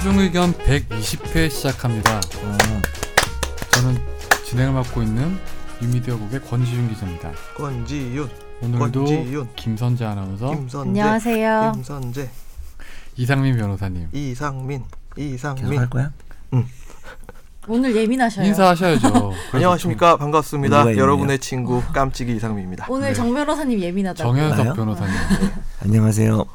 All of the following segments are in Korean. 최종 의견 120회 시작합니다. 저는 진행을 맡고 있는 뉴미디어국의 권지윤 기자입니다. 권지윤. 오늘도 권지윤. 김선재 아나운서. 김선재. 안녕하세요. 김선재. 이상민 변호사님. 이상민. 계속 할 거야? 응. 오늘 예민하셔요. 인사하셔야죠. 안녕하십니까. 반갑습니다. 여러분의 친구 깜찍이 이상민입니다. 오늘 네. 정 변호사님 예민하다고. 정현석 변호사님. 네. 안녕하세요.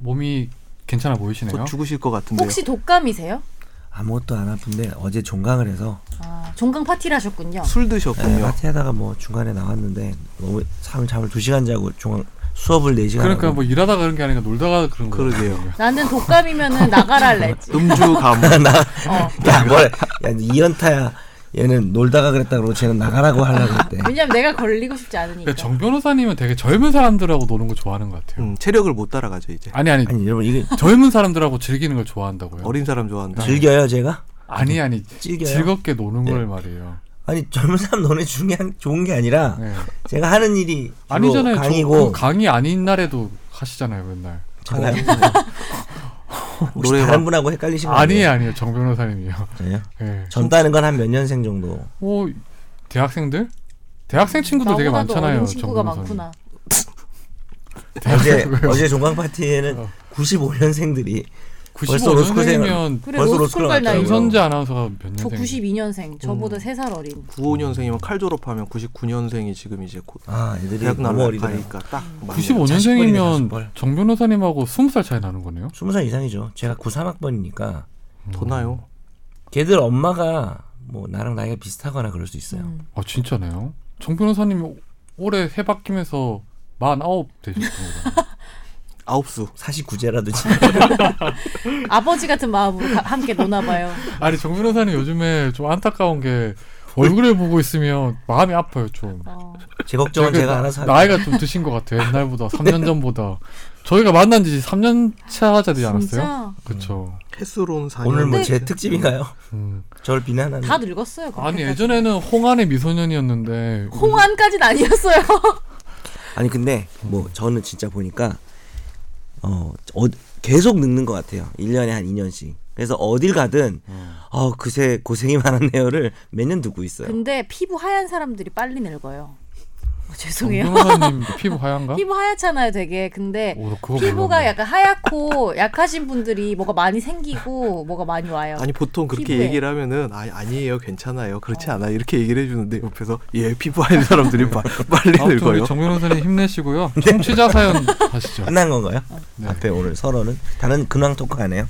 몸이 괜찮아 보이시네요. 죽으실 것 같은데요. 혹시 독감이세요? 아무것도 안 아픈데 어제 종강을 해서. 아, 종강 파티를 하셨군요. 술 드셨군요. 네, 파티하다가 중간에 나왔는데 너무 잠을 2시간 자고 종강 수업을 4시간 그러니까 하고. 일하다가 그런 게 아니라 놀다가 그런 거예요. 그러게요. 나는 독감이면은 나가랄래 했지. 음주 감. 야, 뭐래. 야, 2연타야. 얘는 놀다가 그랬다 그러고 쟤는 나가라고 하려고 했대. 왜냐면 내가 걸리고 싶지 않으니까. 그러니까 정 변호사님은 되게 젊은 사람들하고 노는 거 좋아하는 것 같아요. 체력을 못 따라가죠 이제. 아니 여러분 이게 젊은 사람들하고 즐기는 걸 좋아한다고요. 어린 사람 좋아한다. 즐겨요 제가? 아니 즐겨요? 즐겁게 노는 네. 걸 말이에요. 아니 젊은 사람 노는 중요한 좋은 게 아니라 네. 제가 하는 일이 아니잖아요. 강의고 강의 아닌 날에도 하시잖아요 맨날. 혹시 다른 분하고 헷갈리신 거예요? 아니에요. 정 변호사님이요. 아니요? 네. 젊다는 건 한 몇 년생 정도? 대학생들? 대학생 친구도 되게 많잖아요. 친구가 많구나. 어제 종강 파티에는 95년생들이 95년생이면 벌써 로스쿨 갈 나이. 김선재 아나운서가 몇 년생? 저 92년생. 저보다 3살 어린. 95년생이면 칼 졸업하면 99년생이 지금 이제 곧. 아, 애들이 너무 어리다니까 딱. 95년생이면 정 변호사님하고 20살 차이 나는 거네요. 20살 이상이죠. 제가 93학번이니까 더 나요. 걔들 엄마가 나랑 나이가 비슷하거나 그럴 수 있어요. 아 진짜네요. 정 변호사님이 올해 해 바뀌면서 49 되셨습니다. 9수 49제라도 아버지 같은 마음으로 함께 노나봐요. 아니 정 변호사님 요즘에 좀 안타까운 게 얼굴을 보고 있으면 마음이 아파요 좀. 제 걱정은 제가 알아서 나이가 좀 드신 것 같아요. 옛날보다 3년 전보다. 저희가 만난 지 3년 차 되지 않았어요? 그렇죠. 햇수로운 4년. 오늘 제 특집인가요? 저를 비난하는. 다 늙었어요. 아니 예전에는 홍안의 미소년이었는데. 홍안까지는 아니었어요. 아니 근데 저는 진짜 보니까 계속 늙는 것 같아요. 1년에 한 2년씩. 그래서 어딜 가든 그새 고생이 많았네요를 몇 년 듣고 있어요. 근데 피부 하얀 사람들이 빨리 늙어요. 죄송해요. 변호사님 피부 하얀가? 피부 하얗잖아요 되게. 근데 피부가 모르겠네. 약간 하얗고 약하신 분들이 뭐가 많이 생기고 뭐가 많이 와요. 아니 보통 그렇게 피부에. 얘기를 하면은 아니에요 괜찮아요 그렇지 않아요 이렇게 얘기를 해주는데 옆에서 피부 하얀 사람들이 빨리 늙어요. 정 변호사님 힘내시고요. 청취자 사연 하시죠. 끝난 건가요? 네. 앞에 오늘 서로는 다른 근황 토크 안 해요?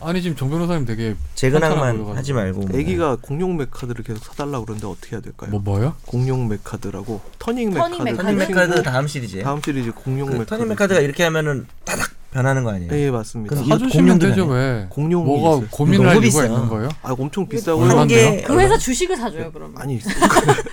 아니 지금 정 변호사님 되게 제 근황만 하지 말고 애기가 공룡 맥카드를 계속 사달라고 그러는데 어떻게 해야 될까요? 뭐요? 공룡 맥카드라고 터닝 맥카드 다음 시리즈예요. 다음 시리즈 공룡 맥카드. 터닝 맥카드가 이렇게 하면은 따닥 변하는 거 아니에요? 네 맞습니다. 사주시면 되죠 왜? 공룡이 뭐가 고민할 이유가 있는 거예요? 아 엄청 비싸고 한 개. 그 회사 주식을 사줘요 그러면. 아니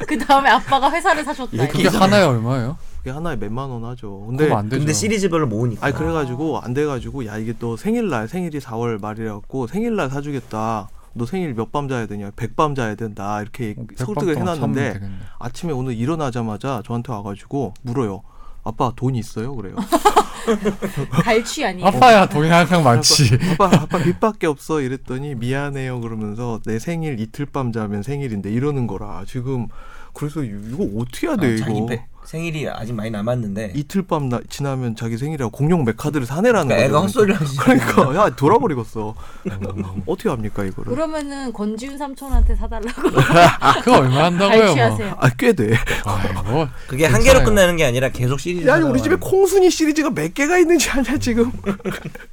그 다음에 아빠가 회사를 사줬다. 그게 하나에 얼마예요? 그게 하나에 몇만 원 하죠. 근데 시리즈별로 모으니까. 아니 그래가지고 안 돼가지고 야 이게 또 생일이 4월 말이라고 생일날 사주겠다. 너 생일 몇 밤 자야 되냐? 100밤 자야 된다. 이렇게 설득을 해놨는데 아침에 오늘 일어나자마자 저한테 와가지고 물어요. 아빠 돈 있어요? 그래요. 갈취 아니에요? 아빠야 돈이 항상 많지. 아빠 빚밖에 없어. 이랬더니 미안해요. 그러면서 내 생일 이틀밤 자면 생일인데 이러는 거라. 지금 그래서 이거 어떻게 해야 돼 이거. 생일이 아직 많이 남았는데 이틀밤 지나면 자기 생일이라고 공룡 맥카드를 사내라는 거예요. 애가 헛소리를 하시죠. 그러니까 야 돌아버리겠어. 어떻게 합니까 이거를. 그러면은 권지훈 삼촌한테 사달라고. 그거 얼마 한다고요? 꽤 돼. 그게 한 개로 끝나는 게 아니라 계속 시리즈. 야 우리 집에 콩순이 시리즈가 몇 개가 있는지 아냐 지금.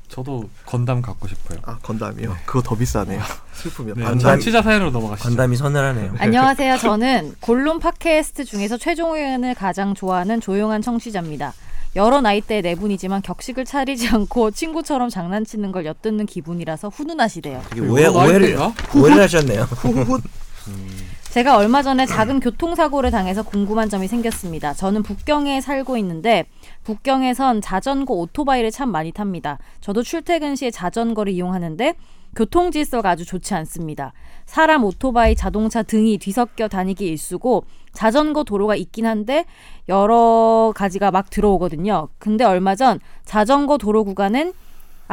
저도 건담 갖고 싶어요. 아 건담이요? 네. 그거 더 비싸네요. 슬프면. 네, 정치자 사연으로 넘어가시죠. 건담이 서늘하네요. 안녕하세요. 저는 골룸 팟캐스트 중에서 최종 의견을 가장 좋아하는 조용한 청취자입니다. 여러 나이대의 네 분이지만 격식을 차리지 않고 친구처럼 장난치는 걸 엿듣는 기분이라서 훈훈하시대요. 오해를 하셨네요. 제가 얼마 전에 작은 교통사고를 당해서 궁금한 점이 생겼습니다. 저는 북경에 살고 있는데 북경에선 자전거 오토바이를 참 많이 탑니다. 저도 출퇴근 시에 자전거를 이용하는데 교통질서가 아주 좋지 않습니다. 사람, 오토바이, 자동차 등이 뒤섞여 다니기 일쑤고 자전거 도로가 있긴 한데 여러 가지가 막 들어오거든요. 근데 얼마 전 자전거 도로 구간은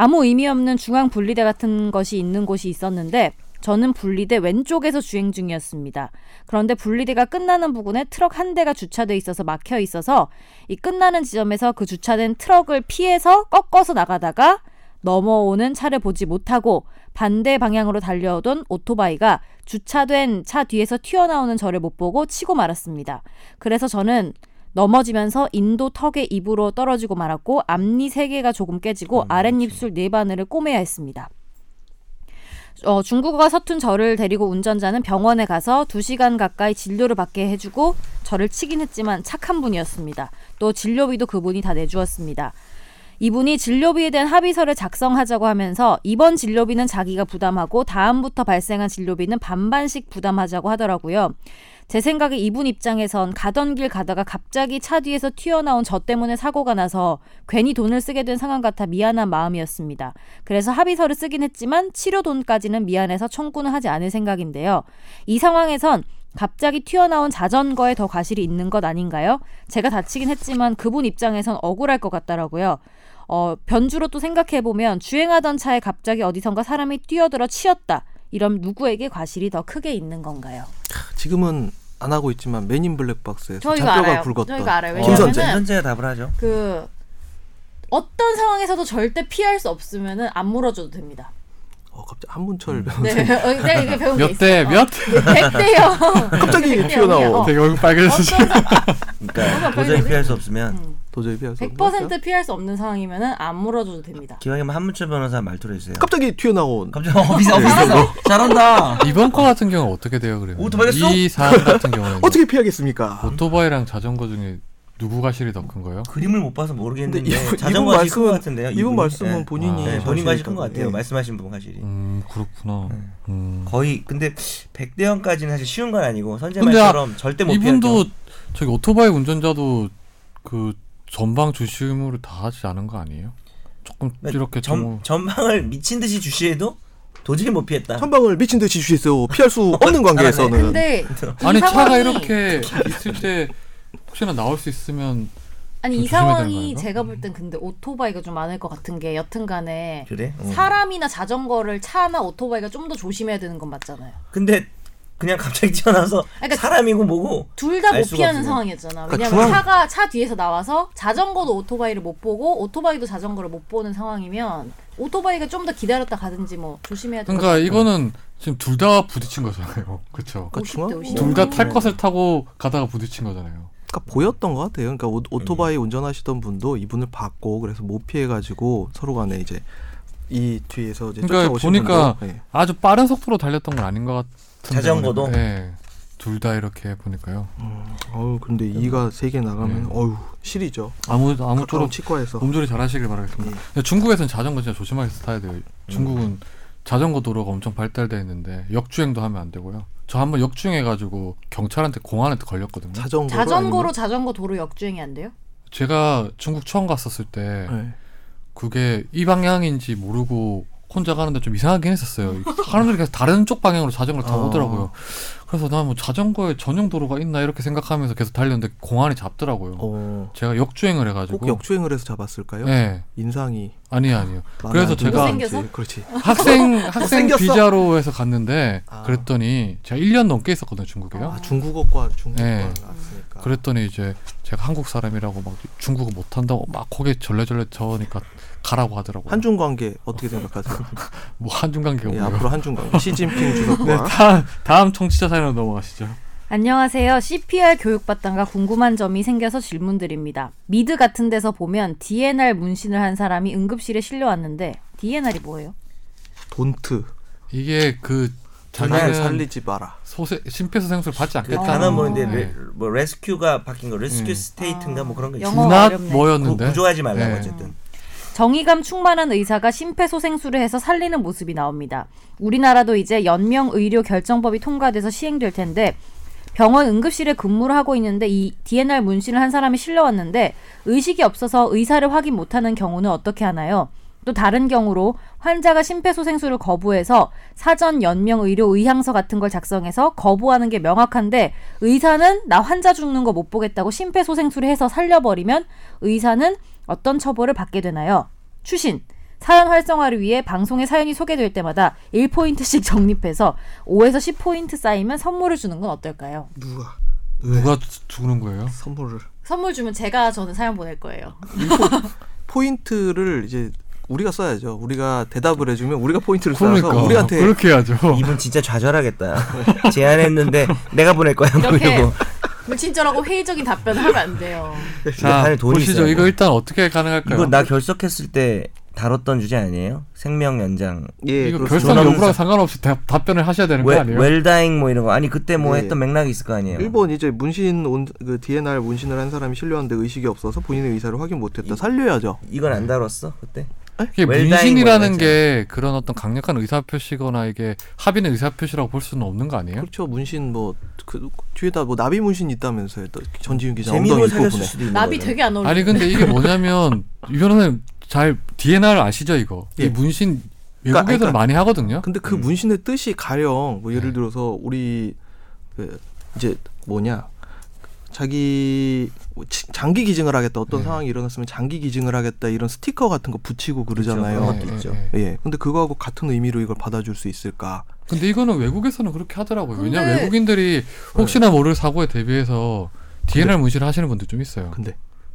아무 의미 없는 중앙 분리대 같은 것이 있는 곳이 있었는데 저는 분리대 왼쪽에서 주행 중이었습니다. 그런데 분리대가 끝나는 부근에 트럭 한 대가 주차돼 있어서 막혀 있어서 이 끝나는 지점에서 그 주차된 트럭을 피해서 꺾어서 나가다가 넘어오는 차를 보지 못하고 반대 방향으로 달려오던 오토바이가 주차된 차 뒤에서 튀어나오는 저를 못 보고 치고 말았습니다. 그래서 저는 넘어지면서 인도 턱의 입으로 떨어지고 말았고 앞니 3개가 조금 깨지고 아랫입술 4바늘을 꼬매야 했습니다. 중국어가 서툰 저를 데리고 운전자는 병원에 가서 2시간 가까이 진료를 받게 해주고 저를 치긴 했지만 착한 분이었습니다. 또 진료비도 그분이 다 내주었습니다. 이분이 진료비에 대한 합의서를 작성하자고 하면서 이번 진료비는 자기가 부담하고 다음부터 발생한 진료비는 반반씩 부담하자고 하더라고요. 제 생각에 이분 입장에선 가던 길 가다가 갑자기 차 뒤에서 튀어나온 저 때문에 사고가 나서 괜히 돈을 쓰게 된 상황 같아 미안한 마음이었습니다. 그래서 합의서를 쓰긴 했지만 치료돈까지는 미안해서 청구는 하지 않을 생각인데요. 이 상황에선 갑자기 튀어나온 자전거에 더 과실이 있는 것 아닌가요? 제가 다치긴 했지만 그분 입장에선 억울할 것 같더라고요. 변주로 또 생각해보면 주행하던 차에 갑자기 어디선가 사람이 뛰어들어 치였다. 이런 누구에게 과실이 더 크게 있는 건가요? 지금은 안 하고 있지만 맨인 블랙박스에서 잔뼈가 굵었던 김선재. 현재의 답을 하죠. 그 어떤 상황에서도 절대 피할 수 없으면 안 물어줘도 됩니다. 갑자기 한문철 변호사. 네, 이게 배운 게 있어요. 몇 대? 100대요. 갑자기 튀어나오. 되게 얼굴 빨개지시고. 그러니까 도저히 피할 수 없으면. 도저히 피할 수 100% 피할 수 없는 상황이면은 안 물어줘도 됩니다. 기왕이면 한문철 변호사 말투로 해주세요. 갑자기 튀어나온. 갑자기 어디서 잘한다. 이번 거 같은 경우는 어떻게 돼요, 그래요? 오토바이 쏘? 이 사안 같은 경우는 어떻게 피하겠습니까? 오토바이랑 자전거 중에 누구 과실이 더 큰 거예요? 그림을 못 봐서 모르겠는데 자전거가 큰 것 같은데요. 이분 말씀은 본인이 본인 과실 큰 것 같아요. 예. 말씀하신 분 과실이. 그렇구나. 거의 근데 100대 0까지는 사실 쉬운 건 아니고 선재 말처럼 절대 못 피하죠. 이분도 저기 오토바이 운전자도 그 전방 주심으로 다 하지 않은 거 아니에요? 조금 이렇게 전방을 미친 듯이 주시해도 도저히 못 피했다. 전방을 미친 듯이 주시해서 피할 수 없는 관계에서는. 근데 아니 차가 이렇게 있을 때. 혹시나 나올 수 있으면 아니 이 상황이 제가 볼 땐 근데 오토바이가 좀 많을 것 같은 게 여튼간에 그래? 사람이나 자전거를 차나 오토바이가 좀 더 조심해야 되는 건 맞잖아요. 근데 그냥 갑자기 튀어나와서 그러니까 사람이고 뭐고 둘 다 못 피하는 상황이었잖아. 그러니까 왜냐면 차가 차 뒤에서 나와서 자전거도 오토바이를 못 보고 오토바이도 자전거를 못 보는 상황이면 오토바이가 좀 더 기다렸다 가든지 뭐 조심해야 되는 그러니까 이거는 지금 둘 다 부딪힌 거잖아요. 그렇죠? 둘 다 탈 것을 타고 가다가 부딪힌 거잖아요. 그러니까 보였던 것 같아요. 그러니까 오토바이 운전하시던 분도 이분을 봤고 그래서 못 피해가지고 서로 간에 이제 이 뒤에서 이제 그러니까 쫓아오시는 보니까 분도, 네. 아주 빠른 속도로 달렸던 건 아닌 것 같은데 자전거도? 네. 둘 다 이렇게 보니까요. 어우 근데 이가 세 개 나가면 네. 어우 실이죠. 아무쪼록 치과에서 몸조리 잘하시길 바라겠습니다. 네. 중국에서는 자전거 진짜 조심하게서 타야 돼요. 중국은 자전거 도로가 엄청 발달돼 있는데 역주행도 하면 안 되고요. 저 한번 역주행해가지고 경찰한테 공안한테 걸렸거든요. 자전거로 자전거 도로 역주행이 안 돼요? 제가 중국 처음 갔었을 때 네. 그게 이 방향인지 모르고 혼자 가는데 좀 이상하긴 했었어요. 사람들이 계속 다른 쪽 방향으로 자전거를 타고 오더라고요. 그래서 난 뭐 자전거에 전용 도로가 있나 이렇게 생각하면서 계속 달렸는데 공안이 잡더라고요. 제가 역주행을 해가지고 꼭 역주행을 해서 잡았을까요? 네. 인상이 아니요. 그래서 제가 그렇지. 학생 비자로 해서 갔는데 그랬더니 제가 1년 넘게 있었거든요. 중국에요. 중국어과 네. 왔으니까. 그랬더니 이제 제가 한국 사람이라고 막 중국어 못한다고 막 고개 절레절레 저니까 가라고 하더라고요. 한중 관계 어떻게 생각하세요? 뭐 한중 관계가 예, 앞으로 한중 관계. 시진핑 주석과 네, 다음 청취자 사연으로 넘어가시죠. 안녕하세요. CPR 교육받다가 궁금한 점이 생겨서 질문드립니다. 미드 같은 데서 보면 DNR 문신을 한 사람이 응급실에 실려왔는데 DNR이 뭐예요? 돈트. 이게 그 자기는 살리지 마라. 심폐소생술 받지 않겠다. 단어 뭐인데 뭐 레스큐가 바뀐 거. 레스큐 스테이트인가 뭐 그런 거 있어요. 주납 뭐였는데? 구조하지 말라고 어쨌든. 정의감 충만한 의사가 심폐소생술을 해서 살리는 모습이 나옵니다. 우리나라도 이제 연명의료결정법이 통과돼서 시행될 텐데 병원 응급실에 근무를 하고 있는데 이 DNR 문신을 한 사람이 실려왔는데 의식이 없어서 의사를 확인 못하는 경우는 어떻게 하나요? 또 다른 경우로 환자가 심폐소생술을 거부해서 사전 연명의료 의향서 같은 걸 작성해서 거부하는 게 명확한데 의사는 나 환자 죽는 거 못 보겠다고 심폐소생술을 해서 살려버리면 의사는 어떤 처벌을 받게 되나요? 추신, 사연 활성화를 위해 방송에 사연이 소개될 때마다 1포인트씩 적립해서 5에서 10포인트 쌓이면 선물을 주는 건 어떨까요? 누가 주는 거예요? 선물 주면 저는 사연 보낼 거예요. 포인트를 이제 우리가 써야죠. 우리가 대답을 해주면 우리가 포인트를 써서 우리한테 그렇게 해야죠. 이분 진짜 좌절하겠다. 제안했는데 내가 보낼 거야. 이렇게 불친절하고 회의적인 답변을 하면 안 돼요. 자, 보시죠. 이거 일단 어떻게 가능할까요? 이거 나 결석했을 때 다뤘던 주제 아니에요? 생명 연장. 예, 이거 결석 여부랑 상관없이 답변을 하셔야 되는 거 아니에요? 웰다잉 뭐 이런 거. 아니 그때 뭐 했던 맥락이 있을 거 아니에요? 일본 이제 문신 그 DNR 문신을 한 사람이 실려왔는데 의식이 없어서 본인의 의사를 확인 못했다. 살려야죠. 이건 안 다뤘어 그때? 이게 문신이라는 게 그런 어떤 강력한 의사표시거나 이게 합의는 의사표시라고 볼 수는 없는 거 아니에요? 그렇죠. 문신 뭐 그 뒤에다 뭐 나비 문신 있다면서요. 전지윤 기자 엉덩이 부분에 나비 되게 안 어울려. 아니 근데 이게 뭐냐면 이거는 잘 DNR 아시죠 이거? 이 문신 외국 애들 많이 하거든요. 근데 그 문신의 뜻이 가령 뭐 예를 들어서 우리 그 이제 자기 장기 기증을 하겠다 어떤 상황이 일어났으면 장기 기증을 하겠다 이런 스티커 같은 거 붙이고 그러잖아요. 그렇죠. 네, 있죠. 예. 근데 그거하고 같은 의미로 이걸 받아줄 수 있을까? 근데 이거는 외국에서는 그렇게 하더라고요. 왜냐면 외국인들이 혹시나 모를 사고에 대비해서 DNR 문신을 하시는 분들 좀 있어요.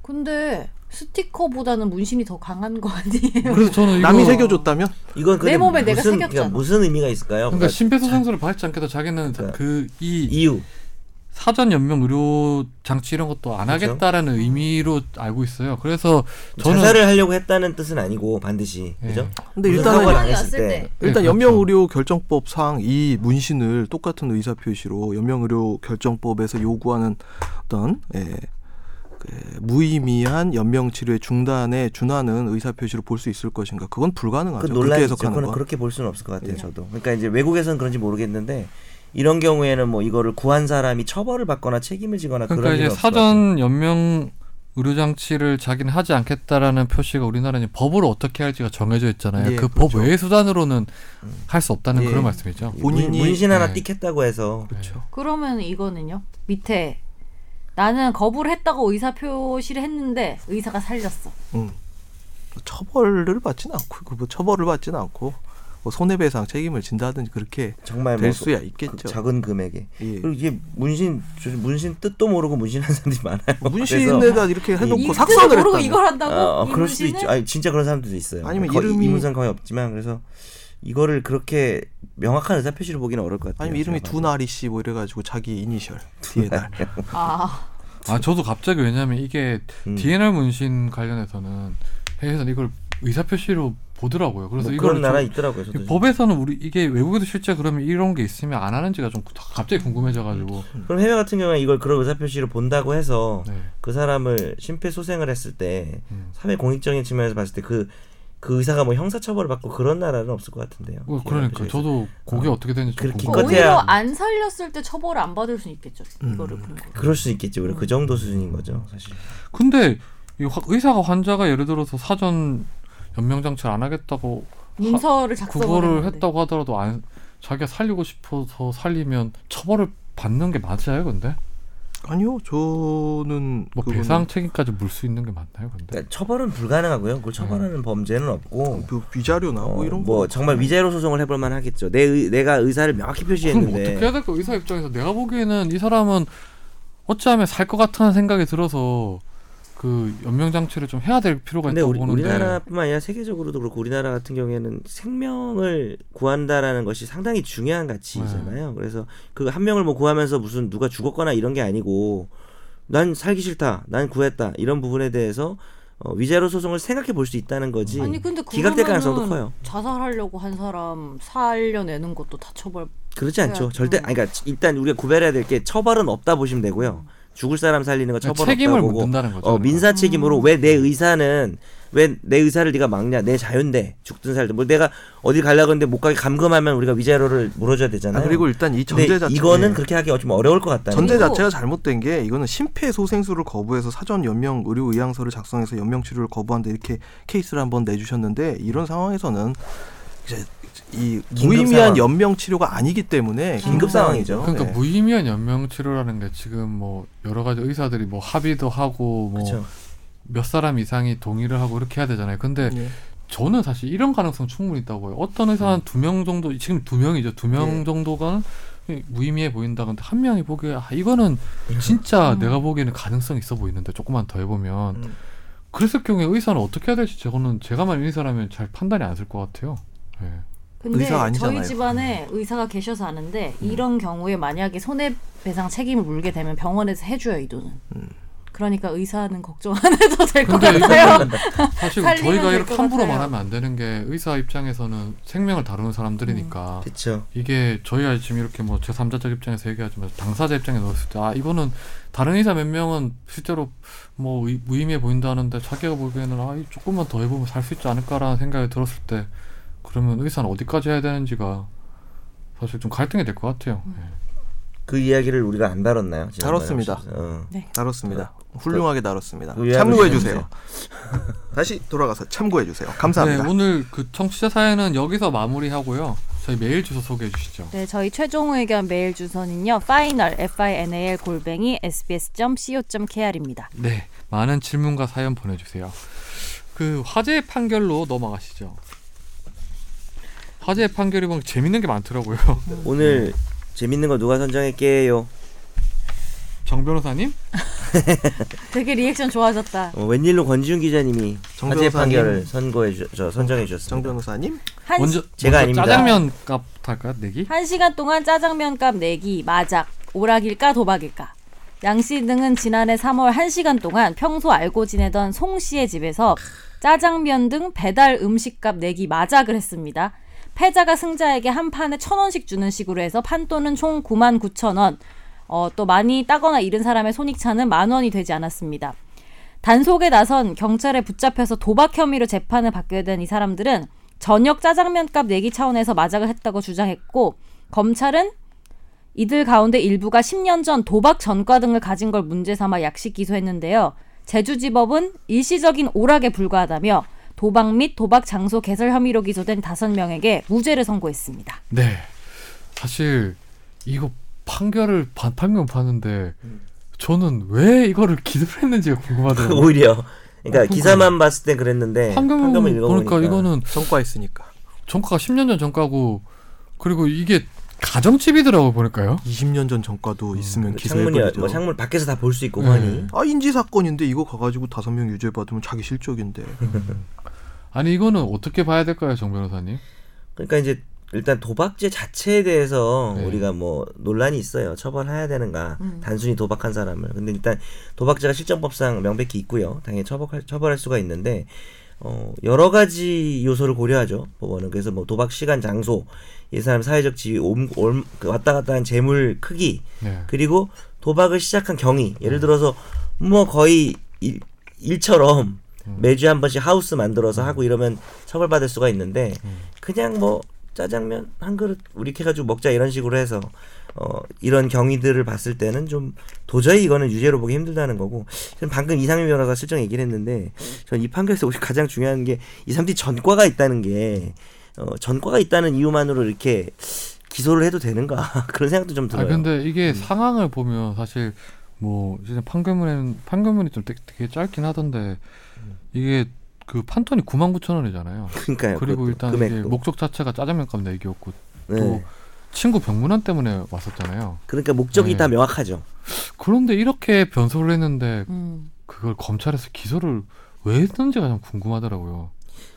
근데 스티커보다는 문신이 더 강한 거 아니에요? 그래서 저는 이거 남이 새겨줬다면? 이건 내 몸에 내가 새겼잖아. 그러니까 무슨 의미가 있을까요? 그러니까 심폐소생술을 받지 않게도 자기는 이 이유 사전 연명 의료 장치 이런 것도 안 하겠다라는 의미로 알고 있어요. 그래서 저는 자살을 하려고 했다는 뜻은 아니고 반드시 그죠? 근데 일단 연명 의료 결정법상 이 문신을 똑같은 의사 표시로 연명 의료 결정법에서 요구하는 어떤 무의미한 연명 치료의 중단에 준하는 의사 표시로 볼 수 있을 것인가? 그건 불가능하죠. 그렇게 해석하는 건 그렇게 볼 수는 없을 것 같아요. 저도. 그러니까 이제 외국에서는 그런지 모르겠는데. 이런 경우에는 뭐 이거를 구한 사람이 처벌을 받거나 책임을 지거나 그런 일이 없어요. 그러니까 이제 사전 연명 의료 장치를 자기는 하지 않겠다라는 표시가 우리나라는 법으로 어떻게 할지가 정해져 있잖아요. 예, 그 법 외의 수단으로는 할 수 없다는 그런 말씀이죠. 본인이 문신 하나 띡했다고 해서. 그렇죠. 그러면 이거는요. 밑에 나는 거부를 했다고 의사 표시를 했는데 의사가 살렸어. 처벌을 받지는 않고 뭐 손해배상 책임을 진다든지 그렇게 정말 될 수야 있겠죠. 그 작은 금액에. 그리고 이게 문신 뜻도 모르고 문신하는 사람들이 많아요. 문신에다 이렇게 해놓고 삭선을 모르고 이걸 한다고. 그럴 수도 있죠. 아니 진짜 그런 사람들도 있어요. 아니면 이름이 문상 거의 없지만 그래서 이거를 그렇게 명확한 의사 표시로 보기는 어려울 것 같아요. 아니면 이름이 두나리 씨 뭐 이래가지고 자기 이니셜 DNR. 저도 갑자기 왜냐하면 이게 DNR 문신 관련해서는 해외에서는 이걸 의사 표시로 보더라고요. 그래서 뭐 그런 나라 있더라고요. 저도 법에서는 우리 이게 외국에도 실제 그러면 이런 게 있으면 안 하는지가 좀 갑자기 궁금해져가지고. 그럼 해외 같은 경우는 이걸 그런 의사표시로 본다고 해서 그 사람을 심폐소생을 했을 때 사회 공익적인 측면에서 봤을 때 그 의사가 뭐 형사처벌을 받고 그런 나라는 없을 것 같은데요. 그러니까 저도 그게 어떻게 되는지 좀 궁금해요. 오히려 안 살렸을 때 처벌을 안 받을 수 있겠죠. 이거를 본 거. 그럴 수 있겠죠. 우리 그 정도 수준인 거죠, 사실. 근데 의사가 환자가 예를 들어서 사전 연명장치를 안 하겠다고 문서를 작성을 그거를 했다고 하더라도 자기가 살리고 싶어서 살리면 처벌을 받는 게 맞아요, 근데? 아니요, 저는 뭐 배상 책임까지 물 수 있는 게 맞나요, 근데? 그러니까 처벌은 불가능하고요. 그걸 처벌하는 범죄는 없고 위자료 나오고 이런 거 정말 위자료 소송을 해볼 만하겠죠. 내가 의사를 명확히 표시했는데 그럼 어떻게 해야 될까? 의사 입장에서 내가 보기에는 이 사람은 어찌하면 살 것 같다는 생각이 들어서 그 연명 장치를 좀 해야 될 필요가 있다고 보는데 우리나라뿐만 아니라 세계적으로도 그렇고 우리나라 같은 경우에는 생명을 구한다라는 것이 상당히 중요한 가치잖아요. 그래서 그 한 명을 뭐 구하면서 무슨 누가 죽었거나 이런 게 아니고 난 살기 싫다, 난 구했다 이런 부분에 대해서 위자료 소송을 생각해 볼 수 있다는 거지. 아니 근데 기각될 가능성도 커요. 자살하려고 한 사람 살려내는 것도 다 처벌. 그렇지 않죠. 절대. 그러니까 일단 우리가 구별해야 될 게 처벌은 없다 보시면 되고요. 죽을 사람 살리는 거 처벌 책임을 없다고. 못 든다는 거죠. 민사 책임으로 왜 내 의사는 왜 내 의사를 네가 막냐? 내 자유인데 죽든 살든 뭐 내가 어디 가려고 했는데 못 가게 감금하면 우리가 위자료를 물어줘야 되잖아요. 그리고 일단 이 전제 자체 이거는 그렇게 하기 좀 어려울 것 같다. 전제 자체가 잘못된 게 이거는 심폐소생술을 거부해서 사전 연명 의료 의향서를 작성해서 연명 치료를 거부한다 이렇게 케이스를 한번 내주셨는데 이런 상황에서는 이제 이 무의미한 연명 치료가 아니기 때문에 긴급 상황이죠. 그러니까 무의미한 연명 치료라는 게 지금 뭐 여러 가지 의사들이 뭐 합의도 하고 뭐 몇 사람 이상이 동의를 하고 이렇게 해야 되잖아요. 근데 저는 사실 이런 가능성 충분히 있다고 해요. 어떤 회사 한 2명 정도, 지금 2명이죠. 2명 예. 정도가 무의미해 보인다. 근데 한 명이 보기에 아, 이거는 진짜 내가 보기에는 가능성이 있어 보이는데 조금만 더 해보면 그랬을 경우에 의사는 어떻게 해야 될지 저거는 제가만 의사라면 잘 판단이 안 쓸 것 같아요. 예. 근데 저희 집안에 의사가 계셔서 아는데 이런 경우에 만약에 손해배상 책임을 물게 되면 병원에서 해줘요, 이 돈은. 그러니까 의사는 걱정 안 해도 될 것 같아요. 사실 저희가 이렇게 함부로 말하면 안 되는 게 의사 입장에서는 생명을 다루는 사람들이니까. 그렇죠. 이게 저희가 지금 이렇게 뭐 제3자적 입장에서 얘기하지만 당사자 입장에 넣었을 때 아 이거는 다른 의사 몇 명은 실제로 뭐 무의미해 보인다 하는데 자기가 보기에는 아 조금만 더 해보면 살 수 있지 않을까라는 생각이 들었을 때 그러면 의사는 어디까지 해야 되는지가 사실 좀 갈등이 될 것 같아요. 그 이야기를 우리가 안 다뤘나요? 다뤘습니다. 네. 다뤘습니다. 훌륭하게 다뤘습니다. 참고해 주세요. 다시 돌아가서 참고해 주세요. 감사합니다. 네, 오늘 그 청취자 사연은 여기서 마무리하고요. 저희 메일 주소 소개해 주시죠. 네, 저희 최종 의견 메일 주소는요. final@sbs.co.kr입니다. 네, 많은 질문과 사연 보내주세요. 그 화재의 판결로 넘어가시죠. 화재의 판결이 보면 재밌는 게 많더라고요. 오늘 재밌는 거 누가 선정했게요? 정 변호사님? 되게 리액션 좋아졌다. 웬일로 권지훈 기자님이 화재 판결을 선정해 주셨습니다. 정 변호사님? 제가 아닙니다. 짜장면 값 할까요? 내기? 1시간 동안 짜장면 값 내기, 마작, 오락일까 도박일까. 양씨 등은 지난해 3월 1시간 동안 평소 알고 지내던 송씨의 집에서 짜장면 등 배달 음식값 내기 마작을 했습니다. 패자가 승자에게 한 판에 1,000원씩 주는 식으로 해서 판돈은 총 99,000원, 또 많이 따거나 잃은 사람의 손익차는 10,000원이 되지 않았습니다. 단속에 나선 경찰에 붙잡혀서 도박 혐의로 재판을 받게 된 이 사람들은 저녁 짜장면값 내기 차원에서 마작을 했다고 주장했고 검찰은 이들 가운데 일부가 10년 전 도박 전과 등을 가진 걸 문제삼아 약식 기소했는데요. 제주지법은 일시적인 오락에 불과하다며 도박 및 도박 장소 개설 혐의로 기소된 5명에게 무죄를 선고했습니다. 네, 사실 이거 판결을 판결 봤는데 저는 왜 이거를 기소를 했는지가 궁금하더라고요. 오히려 그러니까 기사만 봤을 때 그랬는데 판결문 읽어보니까 그러니까 이거는 전과 있으니까 전과가 10년 전 전과고 그리고 이게 가정집이더라고 보니까요. 20년 전 전과도 있으면 기소해버리죠. 뭐 창문 밖에서 다 볼 수 있고 많이. 아 인지사건인데 이거 가가지고 5명 유죄 받으면 자기 실적인데. 아니 이거는 어떻게 봐야 될까요, 정 변호사님? 그러니까 이제 일단 도박죄 자체에 대해서 네. 우리가 뭐 논란이 있어요. 처벌해야 되는가 단순히 도박한 사람을. 근데 일단 도박죄가 실정법상 명백히 있고요. 당연히 처벌할 수가 있는데. 여러 가지 요소를 고려하죠. 법원은. 그래서 뭐 도박 시간, 장소, 이 사람 사회적 지위, 왔다 갔다 한 재물 크기, 네. 그리고 도박을 시작한 경위. 예를 들어서 뭐 거의 일처럼 매주에 한 번씩 하우스 만들어서 하고 이러면 처벌받을 수가 있는데 그냥 뭐 짜장면 한 그릇 우리 해가지고 먹자 이런 식으로 해서 이런 경위들을 봤을 때는 좀 도저히 이거는 유죄로 보기 힘들다는 거고 전 방금 이상민 변호사가 실정 얘기를 했는데 전 이 판결에서 가장 중요한 게 이 사람들이 전과가 있다는 게 전과가 있다는 이유만으로 이렇게 기소를 해도 되는가 그런 생각도 좀 들어요. 아 근데 이게 상황을 보면 사실 뭐 진짜 판결문이 좀 되게 짧긴 하던데 이게 그 판돈이 99,000원이잖아요. 그러니까요. 그리고 일단 이게 목적 자체가 짜장면값 내기였고 네. 또 친구 병문안 때문에 왔었잖아요. 그러니까 목적이 네. 다 명확하죠. 그런데 이렇게 변소를 했는데 그걸 검찰에서 기소를 왜 했는지가 좀 궁금하더라고요.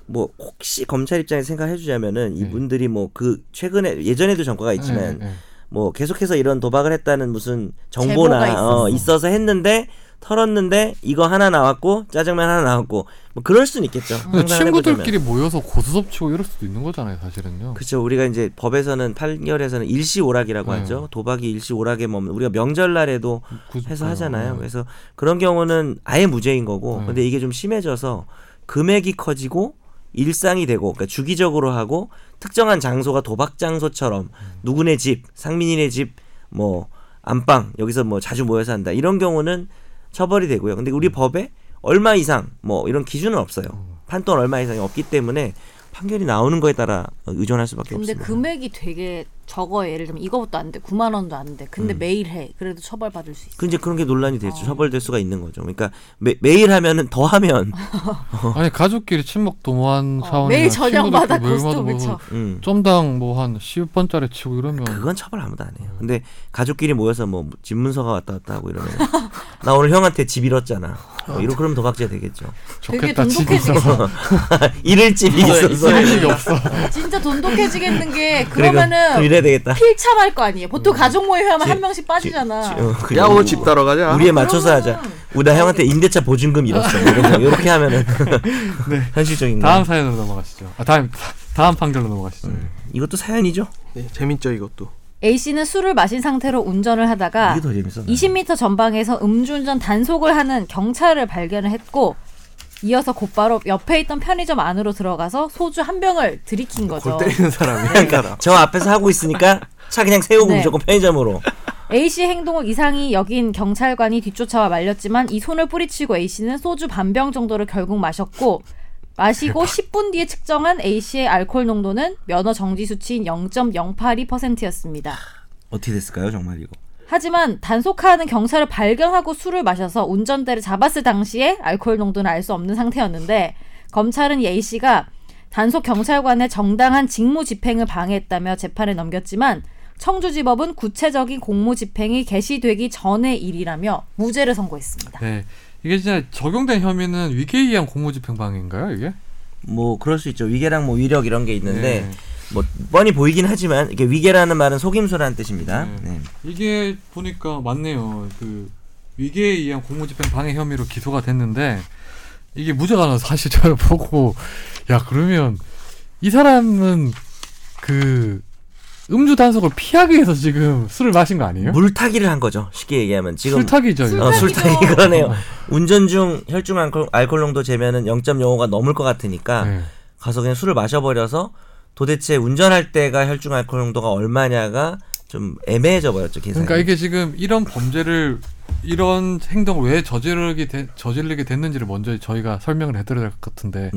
뭐 혹시 검찰 입장에서 생각해주자면은 이분들이 네. 뭐 그 최근에 예전에도 전과가 있지만 네. 뭐 계속해서 이런 도박을 했다는 무슨 정보나 있어서 했는데. 털었는데 이거 하나 나왔고 짜장면 하나 나왔고 뭐 그럴 수는 있겠죠. 친구들끼리 모여서 고수섭 치고 이럴 수도 있는 거잖아요, 사실은요. 그렇죠. 우리가 이제 법에서는 판결에서는 일시오락이라고 네. 하죠. 도박이 일시오락에 머문 우리가 명절날에도 해서 하잖아요. 네. 그래서 그런 경우는 아예 무죄인 거고. 네. 근데 이게 좀 심해져서 금액이 커지고 일상이 되고 그러니까 주기적으로 하고 특정한 장소가 도박 장소처럼 누구네 집, 상민이네 집, 뭐 안방 여기서 뭐 자주 모여서 한다 이런 경우는 처벌이 되고요. 근데 우리 법에 얼마 이상 뭐 이런 기준은 없어요. 판돈 얼마 이상이 없기 때문에 판결이 나오는 거에 따라 의존할 수밖에 근데 없습니다. 근데 금액이 되게 적어요. 예를 들면 이거부터 안 돼. 9만 원도 안 돼. 근데 매일 해. 그래도 처벌받을 수 있어요. 이제 그런 게 논란이 됐죠. 처벌될 수가 있는 거죠. 그러니까 매일 하면은 더 하면 아니 가족끼리 친목 도모한 사원 매일 저녁마다 고스톱 그쵸. 점당 뭐 한 10번짜리 치고 이러면 그건 처벌 아무도 안 해요. 근데 가족끼리 모여서 뭐 집 문서가 왔다 갔다 하고 이러면 나 오늘 형한테 집 잃었잖아. 이러고 그러면 더 각지가 되겠죠. 되게 돈독해지겠어. 잃을 집이 있어서 진짜 돈독해지겠는 게 그러면은 이래야 되겠다. 필참할 거 아니에요. 보통 가족 모임하면 한 명씩 빠지잖아. 야 오늘 집 따러 가자. 우리에 맞춰서 하자. 우리 나 형한테 임대차 보증금 잃었어. 이렇게 하면은 네. 현실적인 거. 다음 사연으로 넘어가시죠. 다음 판결로 넘어가시죠. 이것도 사연이죠? 네, 재밌죠 이것도. A씨는 술을 마신 상태로 운전을 하다가 20m 전방에서 음주운전 단속을 하는 경찰을 발견을 했고 이어서 곧바로 옆에 있던 편의점 안으로 들어가서 소주 한 병을 들이킨 거죠. 골 때리는 사람이. 네. 그러니까 저 앞에서 하고 있으니까 차 그냥 세우고 네. 무조건 편의점으로. A씨의 행동을 이상히 여긴 경찰관이 뒤쫓아와 말렸지만 이 손을 뿌리치고 A씨는 소주 반병 정도를 결국 마시고 10분 뒤에 측정한 A씨의 알코올 농도는 면허 정지 수치인 0.082%였습니다. 어떻게 됐을까요? 정말 이거. 하지만 단속하는 경찰을 발견하고 술을 마셔서 운전대를 잡았을 당시에 알코올 농도는 알 수 없는 상태였는데 검찰은 A씨가 단속 경찰관의 정당한 직무 집행을 방해했다며 재판에 넘겼지만 청주지법은 구체적인 공무 집행이 개시되기 전의 일이라며 무죄를 선고했습니다. 네. 이게 진짜 적용된 혐의는 위계에 의한 공무집행 방해인가요, 이게? 뭐 그럴 수 있죠. 위계랑 뭐 위력 이런 게 있는데 네. 뭐 뻔히 보이긴 하지만 이게 위계라는 말은 속임수라는 뜻입니다. 네. 네. 이게 보니까 맞네요. 그 위계에 의한 공무집행 방해 혐의로 기소가 됐는데 이게 무죄가 나서 사실 제가 보고 야 그러면 이 사람은 그 음주 단속을 피하기 위해서 지금 술을 마신 거 아니에요? 물타기를 한 거죠. 쉽게 얘기하면 지금 술타기죠. 술타기 그러네요. 운전 중 혈중 알코올 농도 재면은 0.05가 넘을 것 같으니까 네. 가서 그냥 술을 마셔버려서 도대체 운전할 때가 혈중 알코올 농도가 얼마냐가 좀 애매해져 버렸죠. 계산이. 그러니까 이게 지금 이런 범죄를 이런 행동을 왜 저지르게 됐는지를 먼저 저희가 설명을 해드려야 될 것 같은데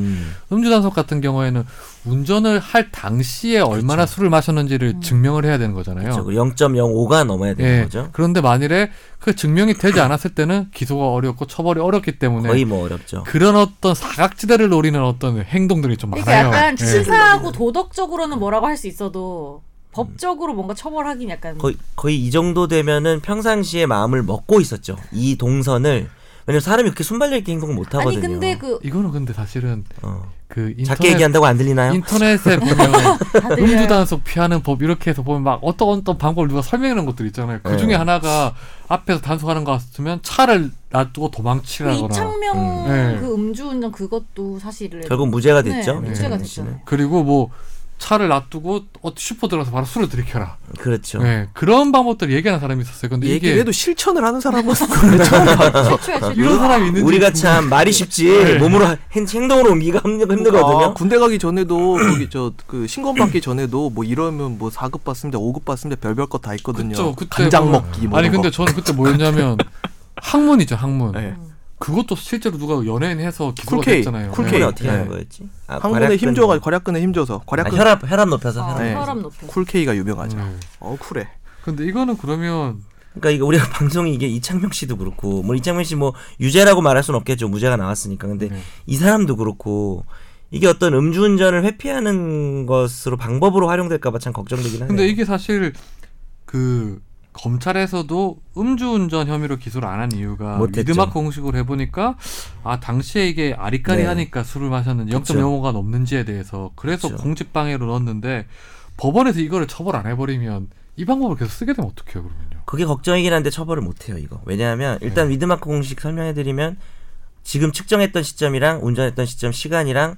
음주단속 같은 경우에는 운전을 할 당시에 얼마나 그렇죠. 술을 마셨는지를 증명을 해야 되는 거잖아요. 그렇죠. 0.05가 넘어야 되는 예. 거죠. 그런데 만일에 그 증명이 되지 않았을 때는 기소가 어렵고 처벌이 어렵기 때문에 거의 뭐 어렵죠. 그런 어떤 사각지대를 노리는 어떤 행동들이 좀 많아요. 그러니까 약간 예. 치사하고 도덕적으로는 뭐라고 할 수 있어도 법적으로 뭔가 처벌하긴 약간 거의 이 정도 되면은 평상시에 마음을 먹고 있었죠. 이 동선을. 왜냐면 사람이 그렇게 순발력 있게 행동을 못 하거든요. 아니 근데 이거는 근데 사실은 그 인터넷 작게 얘기한다고 안 들리나요? 인터넷에 보면 음주 단속 피하는 법 이렇게 해서 보면 막 어떤 방법을 누가 설명하는 것들 있잖아요. 그 중에 하나가 앞에서 단속하는 것 같으면 차를 놔두고 도망치라거나. 그 이창명 그 음주운전 그것도 사실은 결국 무죄가 됐죠. 네, 무죄가 됐죠. 그리고 뭐 차를 놔두고 슈퍼 들어가서 바로 술을 들이켜라. 그렇죠. 네, 그런 방법들을 얘기하는 사람이 있었어요. 근데 얘기해도 실천을 하는 사람은 이런 사람이 있는지 우리가 참 말이 쉽지 네. 몸으로 행동으로 옮기기가 힘들거든요. 군대 가기 전에도 거기 그 신검 받기 전에도 뭐 이러면 뭐 4급 받습니다, 5급 받습니다, 별별 것 다 있거든요. 그쵸, 그때 간장 먹기. 뭐 아니 근데 저는 그때 뭐였냐면 학문이죠, 학문. 네. 그것도 실제로 누가 연예인해서 기소가 됐잖아요. 쿨케이 네. 어떻게 하는 거였지? 항문에 힘줘가지고 괄약근에 힘줘서 혈압 높여서 혈압 높여. 쿨케이가 유명하죠. 쿨해. 근데 이거는 그러면 그러니까 이거 우리가 방송이 이게 이창명 씨도 그렇고 뭐 이창명 씨 뭐 유죄라고 말할 수는 없겠죠. 무죄가 나왔으니까. 근데 이 사람도 그렇고 이게 어떤 음주운전을 회피하는 것으로 방법으로 활용될까 봐 참 걱정되긴 하네요. 근데 이게 사실 그 검찰에서도 음주운전 혐의로 기소를 안 한 이유가 리드마크 공식으로 해보니까 아 당시에 이게 아리까리 네. 하니까 술을 마셨는지 0.05가 넘는지에 대해서 그래서 공직방해로 넣었는데 법원에서 이거를 처벌 안 해버리면 이 방법을 계속 쓰게 되면 어떡해요 그러면요? 그게 걱정이긴 한데 처벌을 못해요 이거. 왜냐하면 일단 네. 리드마크 공식 설명해드리면 지금 측정했던 시점이랑 운전했던 시점 시간이랑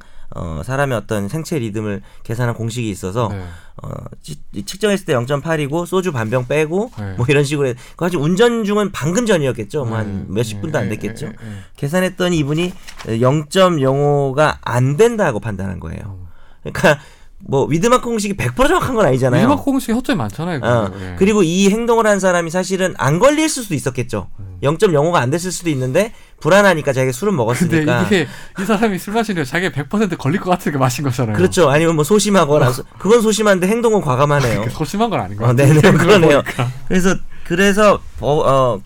사람의 어떤 생체 리듬을 계산한 공식이 있어서 네. 측정했을 때 0.8이고 소주 반병 빼고 네. 뭐 이런 식으로 사실 운전 중은 방금 전이었겠죠. 뭐 한 몇십 분도 안 됐겠죠. 계산했더니 이분이 0.05가 안 된다고 판단한 거예요. 그러니까 뭐 위드마크 공식이 100% 정확한 건 아니잖아요. 위드마크 공식이 허점이 많잖아요. 그리고 이 행동을 한 사람이 사실은 안 걸릴 수도 있었겠죠. 0.05가 안 됐을 수도 있는데 불안하니까 자기가 술은 먹었으니까. 근데 이게 이 사람이 술 마시면 자기가 100% 걸릴 것 같으니까 마신 거잖아요. 그렇죠. 아니면 뭐 소심하거나 그건 소심한데 행동은 과감하네요. 소심한 건 아닌 것 같아요. 네네 그러네요. 그래서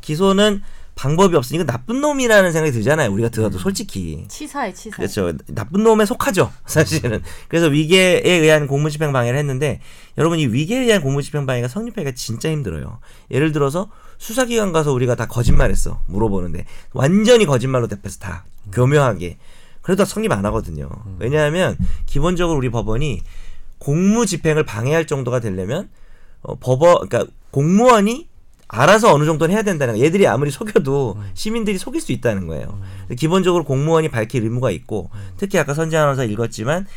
기소는 방법이 없으니까 나쁜 놈이라는 생각이 들잖아요. 우리가 들어도 솔직히 치사해. 그렇죠. 나쁜 놈에 속하죠 사실은. 그래서 위계에 의한 공무집행 방해를 했는데 여러분 이 위계에 의한 공무집행 방해가 성립하기가 진짜 힘들어요. 예를 들어서 수사기관 가서 우리가 다 거짓말했어 물어보는데 완전히 거짓말로 대패해서 다 교묘하게 그래도 성립 안 하거든요. 왜냐하면 기본적으로 우리 법원이 공무집행을 방해할 정도가 되려면 그러니까 공무원이 알아서 어느 정도는 해야 된다는 거예요. 얘들이 아무리 속여도 시민들이 속일 수 있다는 거예요. 기본적으로 공무원이 밝힐 의무가 있고 특히 아까 선재 아나운서 읽었지만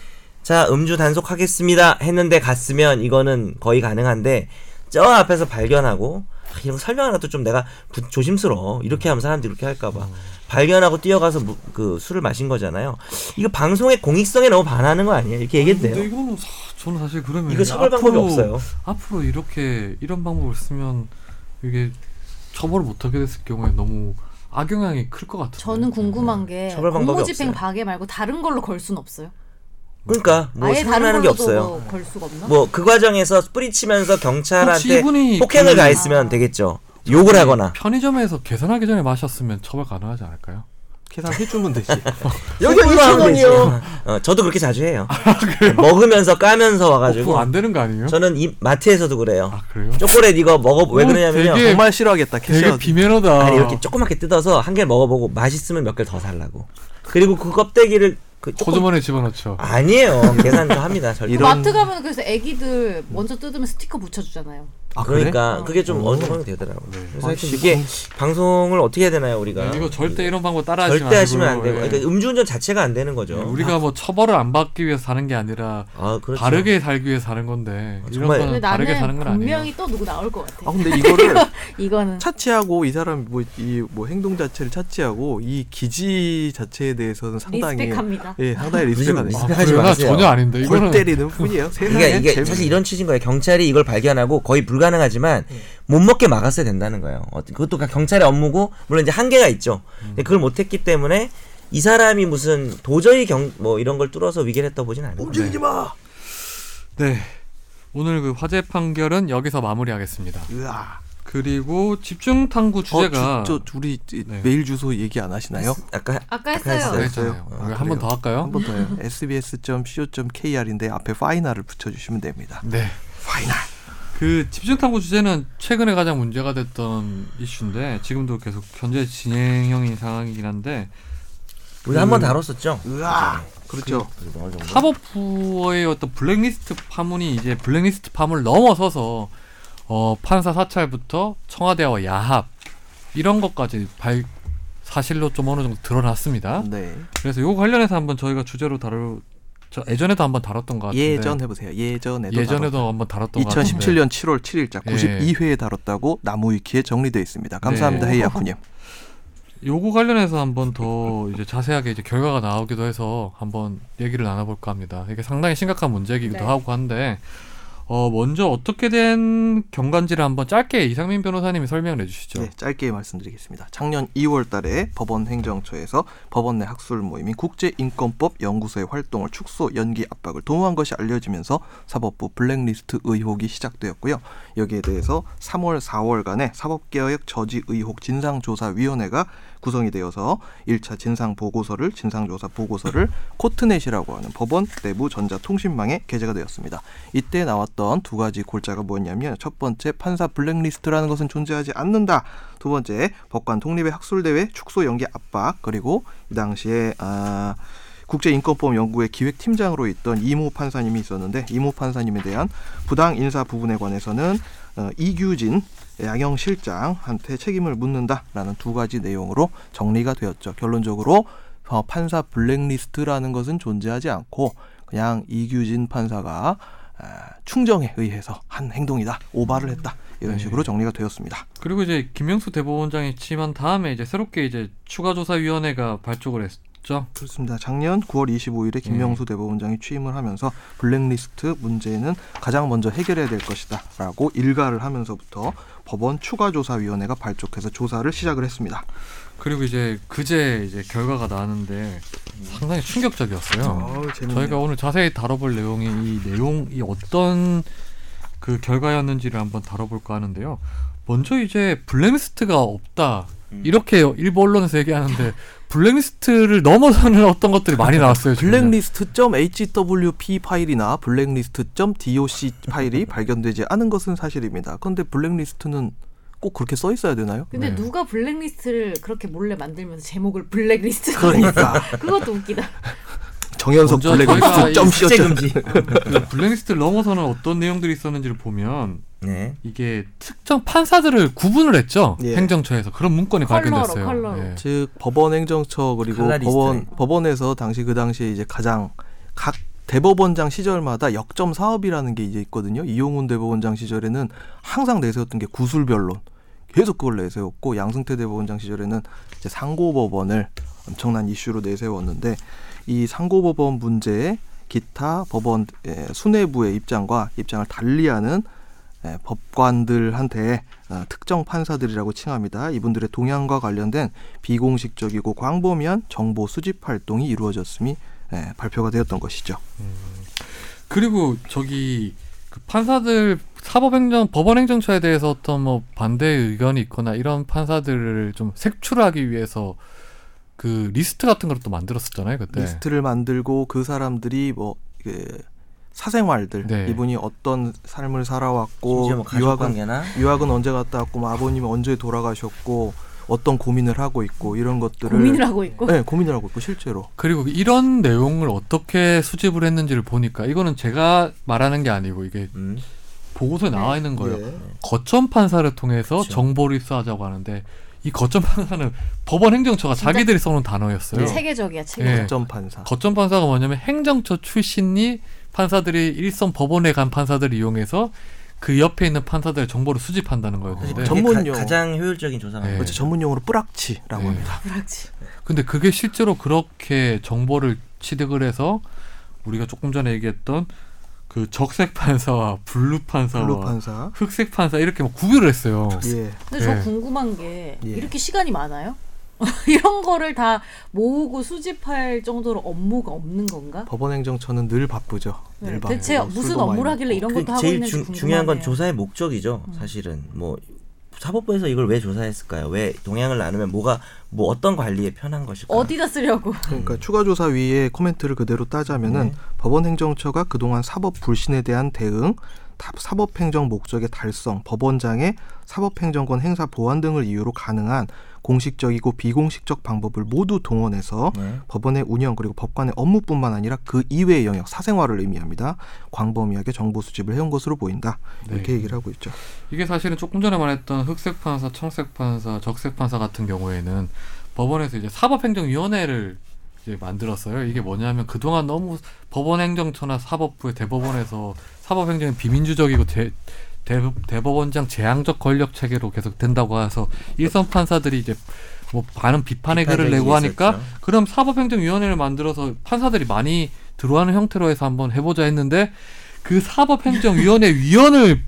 자 음주 단속하겠습니다 했는데 갔으면 이거는 거의 가능한데 저 앞에서 발견하고 이런 설명 하나도 좀 내가 조심스러워 이렇게 하면 사람들이 이렇게 할까봐 발견하고 뛰어가서 그 술을 마신 거잖아요. 이거 방송의 공익성에 너무 반하는 거 아니에요? 이렇게 얘기했대요. 근데 이거는 저는 사실 그러면 이거 처벌 방법이 없어요. 앞으로 이런 방법을 쓰면 이게 처벌을 못하게 됐을 경우에 너무 악영향이 클 것 같아요. 저는 궁금한 게 공무집행 방해 말고 다른 걸로 걸 수는 없어요? 그러니까 뭐 생각나는 게 없어요. 걸 수가 없나? 뭐 그 과정에서 뿌리치면서 경찰한테 폭행을 가했으면 되겠죠. 욕을 하거나 편의점에서 계산하기 전에 마셨으면 처벌 가능하지 않을까요? 계산해주면 되지. 여기 2,000원이요. 저도 그렇게 자주 해요. 먹으면서 까면서 와가지고. 그거 안 되는 거 아니에요? 저는 마트에서도 그래요. 아, 그래요? 초콜릿 이거 왜 그러냐면요. 정말 싫어하겠다. 되게 비매너다. 아니 이렇게 조그맣게 뜯어서 한 개를 먹어보고 맛있으면 몇 개를 더 살라고. 그리고 그 껍데기를 호주머니에 집어넣죠. 아니에요. 계산도 합니다. 절대. 마트 가면 그래서 애기들 먼저 뜯으면 스티커 붙여주잖아요. 아, 그러니까 그래? 그게 좀 어느 정도 되더라고요. 네. 그래서 이게 방송을 어떻게 해야 되나요 우리가? 이거 절대 이런 방법 따라하지 절대 하시면 안 되고 그러니까 음주운전 자체가 안 되는 거죠. 네, 우리가 뭐 처벌을 안 받기 위해서 사는 게 아니라 그렇죠. 바르게 살기 위해서 사는 건데 정말 이런 건 바르게 사는 건 아니에요. 분명히 또 누구 나올 것 같아. 근데 이거는 차치하고 이 사람 이 행동 자체를 차치하고 이 기지 자체에 대해서는 상당히 리스펙합니다. 예, 상당히 리스펙합니다. 리스펙하지 마세요. 전혀 아닌데 이거는 때리는 뿐이에요. 그러니까 이게 사실 이런 취지인 거예요. 경찰이 이걸 발견하고 거의 불가능하지만 못 먹게 막았어야 된다는 거예요. 그것도 경찰의 업무고 물론 이제 한계가 있죠. 근데 그걸 못했기 때문에 이 사람이 무슨 도저히 이런 걸 뚫어서 위계를 했다 보진 않아요. 움직이지 마. 네, 오늘 그 화재 판결은 여기서 마무리하겠습니다. 으아. 그리고 집중 탐구 주제가 우리 메일 주소 얘기 안 하시나요? 아까 했어요. 한번 더 할까요? 한번 더 해요. sbs.co.kr인데 앞에 파이널을 붙여주시면 됩니다. 네, 파이널. 그 집중탐구 주제는 최근에 가장 문제가 됐던 이슈인데 지금도 계속 현재 진행형인 상황이긴 한데 우리 한번 다뤘었죠. 그렇죠. 사법부의 어떤 블랙리스트 파문이 이제 블랙리스트 파문을 넘어서서 판사 사찰부터 청와대와 야합 이런 것까지 사실로 좀 어느 정도 드러났습니다. 네. 그래서 이거 관련해서 한번 저희가 주제로 저 예전에도 한번 다뤘던 것 같은데 예전에도 한번 다뤘던 것 같은데 2017년 7월 7일자 92회에 다뤘다고 나무위키에 정리되어 있습니다. 감사합니다. 네. 헤이아쿠님 요거 관련해서 한번 더 이제 자세하게 이제 결과가 나오기도 해서 한번 얘기를 나눠볼까 합니다. 이게 상당히 심각한 문제이기도 하고 한데 먼저 어떻게 된 경과인지를 한번 짧게 이상민 변호사님이 설명을 해주시죠. 네, 짧게 말씀드리겠습니다. 작년 2월 달에 법원행정처에서 법원 내 학술 모임인 국제인권법 연구소의 활동을 축소 연기 압박을 도모한 것이 알려지면서 사법부 블랙리스트 의혹이 시작되었고요. 여기에 대해서 3월, 4월간에 사법개혁 저지 의혹 진상조사위원회가 구성이 되어서 1차 진상조사 보고서를 코트넷이라고 하는 법원 내부 전자통신망에 게재가 되었습니다. 이때 나왔던 두 가지 골자가 뭐였냐면 첫 번째 판사 블랙리스트라는 것은 존재하지 않는다. 두 번째 법관 독립의 학술대회 축소 연기 압박 그리고 이 당시에 국제인권법 연구의 기획팀장으로 있던 이모 판사님이 있었는데 이모 판사님에 대한 부당 인사 부분에 관해서는 이규진 양형실장한테 책임을 묻는다라는 두 가지 내용으로 정리가 되었죠. 결론적으로 판사 블랙리스트라는 것은 존재하지 않고 그냥 이규진 판사가 충정에 의해서 한 행동이다. 오바를 했다. 이런 식으로 정리가 되었습니다. 그리고 이제 김명수 대법원장이 취임한 다음에 이제 새롭게 이제 추가조사위원회가 발족을 있죠? 그렇습니다. 작년 9월 25일에 김명수 대법원장이 취임을 하면서 블랙리스트 문제는 가장 먼저 해결해야 될 것이다 라고 일가를 하면서부터 법원 추가조사위원회가 발족해서 조사를 시작을 했습니다. 그리고 이제 그제 이제 결과가 나왔는데 상당히 충격적이었어요. 저희가 오늘 자세히 다뤄볼 내용이 이 내용이 어떤 그 결과였는지를 한번 다뤄볼까 하는데요. 먼저 이제 블랙리스트가 없다 이렇게 일부 언론에서 얘기하는데 블랙리스트를 넘어서는 어떤 것들이 많이 나왔어요. 블랙리스트.hwp 파일이나 블랙리스트.doc 파일이 발견되지 않은 것은 사실입니다. 그런데 블랙리스트는 꼭 그렇게 써 있어야 되나요? 근데 누가 블랙리스트를 그렇게 몰래 만들면서 제목을 블랙리스트 그러니까 그것도 웃기다. 정현석 블랙리스트 점시였지. 블랙리스트를 넘어서는 어떤 내용들이 있었는지를 보면 이게 특정 판사들을 구분을 했죠. 행정처에서 그런 문건이 발견됐어요. 컬러로. 즉 법원 행정처 그리고 법원에서 당시 그 당시에 이제 가장 각 대법원장 시절마다 역점 사업이라는 게 이제 있거든요. 이용훈 대법원장 시절에는 항상 내세웠던 게 구술변론. 계속 그걸 내세웠고 양승태 대법원장 시절에는 이제 상고법원을 엄청난 이슈로 내세웠는데 이 상고법원 문제에 기타 법원 수뇌부의 입장과 입장을 달리하는 법관들한테 특정 판사들이라고 칭합니다. 이분들의 동향과 관련된 비공식적이고 광범위한 정보 수집 활동이 이루어졌음이 발표가 되었던 것이죠. 그리고 저기 그 판사들 사법행정 법원행정처에 대해서 어떤 뭐 반대 의견이 있거나 이런 판사들을 좀 색출하기 위해서 그 리스트 같은 걸 또 만들었었잖아요 그때. 리스트를 만들고 그 사람들이 뭐 그 사생활들 이분이 어떤 삶을 살아왔고 뭐 유학은 언제 갔다 왔고 뭐 아버님이 언제 돌아가셨고. 어떤 고민을 하고 있고 이런 것들을 고민을 하고 있고 실제로. 그리고 이런 내용을 어떻게 수집을 했는지를 보니까 이거는 제가 말하는 게 아니고 이게 보고서에 나와 있는 거예요. 거점 판사를 통해서 정보를 입수하자고 하는데 이 거점 판사는 법원 행정처가 자기들이 써놓은 단어였어요. 체계적이야 체계. 거점 판사. 거점 판사가 뭐냐면 행정처 출신이 판사들이 일선 법원에 간 판사들을 이용해서 그 옆에 있는 판사들의 정보를 수집한다는 거였는데 전문용 가장 효율적인 조사가 그렇죠. 전문용어로 뿌락치라고 합니다. 뿌락치. 근데 그게 실제로 그렇게 정보를 취득을 해서 우리가 조금 전에 얘기했던 그 적색 판사와 블루 판사, 흑색 판사 이렇게 막 구별을 했어요. 근데 저 궁금한 게 이렇게 시간이 많아요? 이런 거를 다 모으고 수집할 정도로 업무가 없는 건가? 법원행정처는 늘 바쁘죠. 대체 무슨 업무를 하길래 이런 것도 하고 있는지 궁금하네요. 제일 중요한 건 조사의 목적이죠. 사실은 뭐 사법부에서 이걸 왜 조사했을까요? 왜 동향을 나누면 뭐가 어떤 관리에 편한 것일까요? 어디다 쓰려고? 그러니까 추가조사위의 코멘트를 그대로 따자면은 법원행정처가 그동안 사법 불신에 대한 대응, 사법행정 목적의 달성, 법원장의 사법행정권 행사 보완 등을 이유로 가능한 공식적이고 비공식적 방법을 모두 동원해서 법원의 운영 그리고 법관의 업무뿐만 아니라 그 이외의 영역, 사생활을 의미합니다. 광범위하게 정보 수집을 해온 것으로 보인다. 이렇게 얘기를 하고 있죠. 이게 사실은 조금 전에 말했던 흑색 판사, 청색 판사, 적색 판사 같은 경우에는 법원에서 이제 사법행정위원회를 이제 만들었어요. 이게 뭐냐면 그동안 너무 법원행정처나 사법부의 대법원에서 사법행정이 비민주적이고 대법원장 재앙적 권력 체계로 계속 된다고 해서 일선 판사들이 이제 뭐 많은 비판의 글을 내고 하니까 그럼 사법행정위원회를 만들어서 판사들이 많이 들어오는 형태로 해서 한번 해보자 했는데 그 사법행정위원회 위원을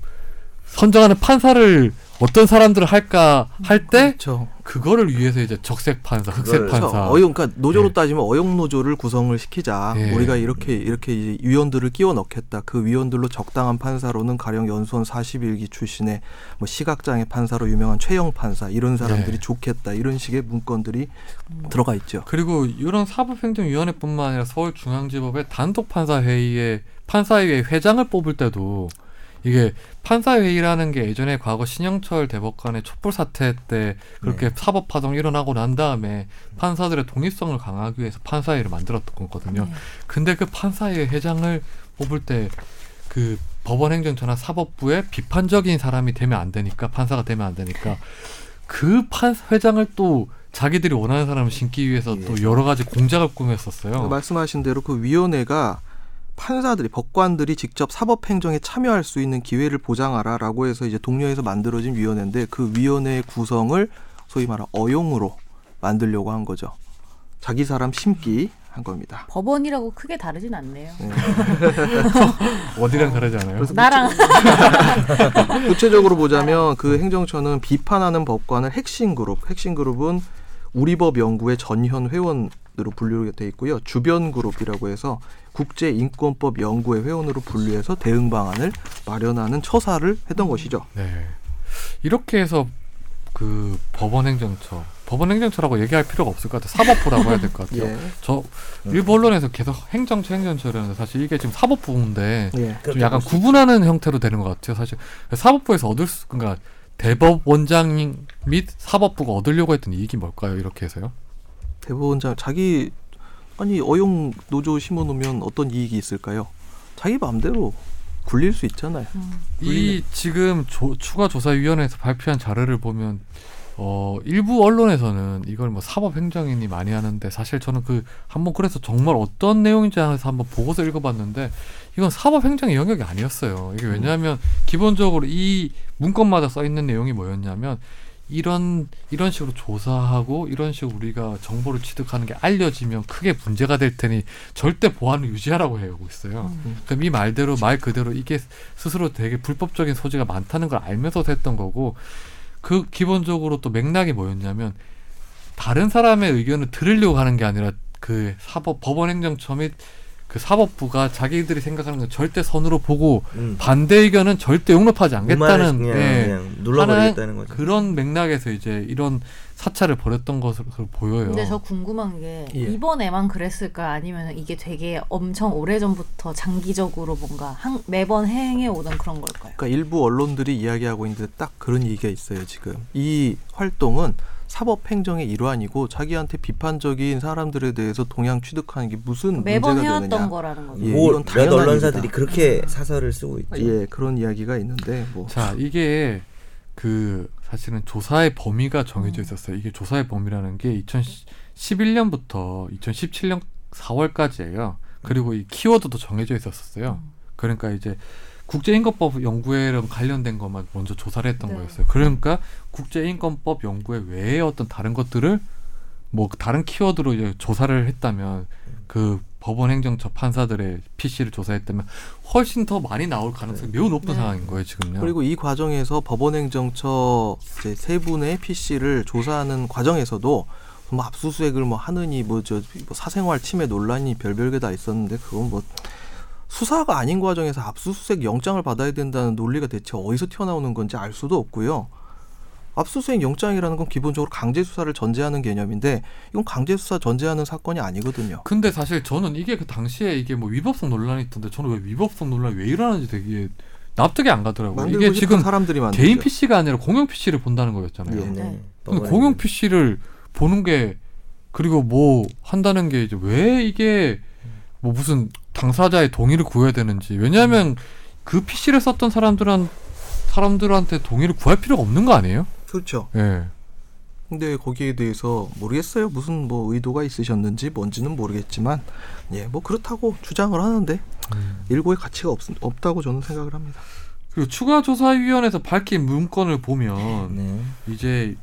선정하는 판사를 어떤 사람들을 할까 할 때 그거를 위해서 이제 적색 판사, 흑색 판사. 그러니까 노조로 따지면 어용 노조를 구성을 시키자. 우리가 이렇게 이제 위원들을 끼워 넣겠다. 그 위원들로 적당한 판사로는 가령 연수원 41기 출신의 뭐 시각장애 판사로 유명한 최영 판사 이런 사람들이 좋겠다. 이런 식의 문건들이 들어가 있죠. 그리고 이런 사법행정위원회뿐만 아니라 서울중앙지법의 단독 판사 회의에 판사회의 회장을 뽑을 때도. 이게 판사회의라는 게 예전에 과거 신영철 대법관의 촛불 사태 때 그렇게 사법 파동 일어나고 난 다음에 판사들의 독립성을 강화하기 위해서 판사회를 만들었던 거거든요. 근데 그 판사회의 회장을 뽑을 때 그 법원행정처나 사법부의 비판적인 사람이 되면 안 되니까 판사가 되면 안 되니까 그 회장을 또 자기들이 원하는 사람을 신기 위해서 또 여러 가지 공작을 꾸몄었어요. 말씀하신 대로 그 위원회가 판사들이 법관들이 직접 사법행정에 참여할 수 있는 기회를 보장하라라고 해서 이제 동료에서 만들어진 위원회인데 그 위원회의 구성을 소위 말하는 어용으로 만들려고 한 거죠. 자기 사람 심기 한 겁니다. 법원이라고 크게 다르진 않네요. 네. 어디랑 다르지 않아요? 나랑. 구체적으로 보자면 그 행정처는 비판하는 법관을 핵심 그룹은 우리법연구회 전현 회원으로 분류가 돼 있고요. 주변 그룹이라고 해서 국제인권법 연구회 회원으로 분류해서 대응 방안을 마련하는 처사를 했던 것이죠. 네. 이렇게 해서 그 법원 행정처라고 얘기할 필요가 없을 것 같아요. 사법부라고 해야 될 것 같아요. 예. 저 일부 언론에서 계속 행정처 이러는데 사실 이게 지금 사법부인데 예. 좀 약간 구분하는 형태로 되는 것 같아요. 사실 사법부에서 그러니까 대법원장 및 사법부가 얻으려고 했던 이익이 뭘까요? 이렇게 해서요. 대법원장 어용 노조 심어놓으면 어떤 이익이 있을까요? 자기 마음대로 굴릴 수 있잖아요. 이 지금 추가 조사위원회에서 발표한 자료를 보면 일부 언론에서는 이걸 뭐 사법행정인이 많이 하는데 사실 저는 한번 그래서 정말 어떤 내용인지 한번 보고서 읽어봤는데 이건 사법행정의 영역이 아니었어요. 이게 왜냐하면 기본적으로 이 문건마다 써있는 내용이 뭐였냐면 이런 식으로 조사하고 이런 식으로 우리가 정보를 취득하는 게 알려지면 크게 문제가 될 테니 절대 보안을 유지하라고 해오고 있어요. 그럼 이 말대로 말 그대로 이게 스스로 되게 불법적인 소지가 많다는 걸 알면서도 했던 거고 그 기본적으로 또 맥락이 뭐였냐면 다른 사람의 의견을 들으려고 하는 게 아니라 그 법원행정처 및 그 사법부가 자기들이 생각하는 건 절대 선으로 보고 반대 의견은 절대 용납하지 않겠다는 그냥 눌러버리겠다는 거죠. 그런 맥락에서 이제 이런 사찰을 벌였던 것으로 보여요. 근데 저 궁금한 게 이번에만 그랬을까 아니면 이게 되게 엄청 오래전부터 장기적으로 뭔가 매번 행해 오던 그런 걸까요? 그러니까 일부 언론들이 이야기하고 있는데 딱 그런 얘기가 있어요. 지금 이 활동은 사법행정의 일환이고 자기한테 비판적인 사람들에 대해서 동향 취득하는 게 무슨 매번 문제가 되느냐. 해왔던 거라는 거죠. 예, 뭐 몇 언론사들이 그렇게 사설을 쓰고 있죠. 예, 그런 이야기가 있는데 자, 이게 사실은 조사의 범위가 정해져 있었어요. 이게 조사의 범위라는 게 2011년부터 2017년 4월까지예요. 그리고 이 키워드도 정해져 있었어요. 그러니까 이제 국제인권법 연구회랑 관련된 것만 먼저 조사를 했던 거였어요. 그러니까 국제인권법 연구회 외에 어떤 다른 것들을 뭐 다른 키워드로 이제 조사를 했다면 그 법원 행정처 판사들의 PC를 조사했다면 훨씬 더 많이 나올 가능성이 매우 높은 상황인 거예요, 지금요. 그리고 이 과정에서 법원 행정처 이제 세 분의 PC를 조사하는 과정에서도 뭐 압수수색을 뭐 하느니 뭐 사생활 침해 논란이 별별 게 다 있었는데 그건 뭐 수사가 아닌 과정에서 압수수색 영장을 받아야 된다는 논리가 대체 어디서 튀어나오는 건지 알 수도 없고요. 압수수색 영장이라는 건 기본적으로 강제수사를 전제하는 개념인데 이건 강제수사 전제하는 사건이 아니거든요. 근데 사실 저는 이게 그 당시에 이게 뭐 위법성 논란이 있던데 저는 왜 위법성 논란이 왜 일어나는지 되게 납득이 안 가더라고요. 이게 지금 사람들이 개인 PC가 아니라 공용 PC를 본다는 거였잖아요. 근데 공용 PC를 보는 게 그리고 뭐 한다는 게 이제 왜 이게 뭐 무슨 당사자의 동의를 구해야 되는지. 왜냐하면 그 PC를 썼던 사람들한테 동의를 구할 필요가 없는 거 아니에요? 그렇죠. 예. 근데 거기에 대해서 모르겠어요. 무슨 뭐 의도가 있으셨는지 뭔지는 모르겠지만, 예, 뭐 그렇다고 주장을 하는데 일고의 가치가 없다고 저는 생각을 합니다. 그리고 추가 조사위원회에서 밝힌 문건을 보면 이제.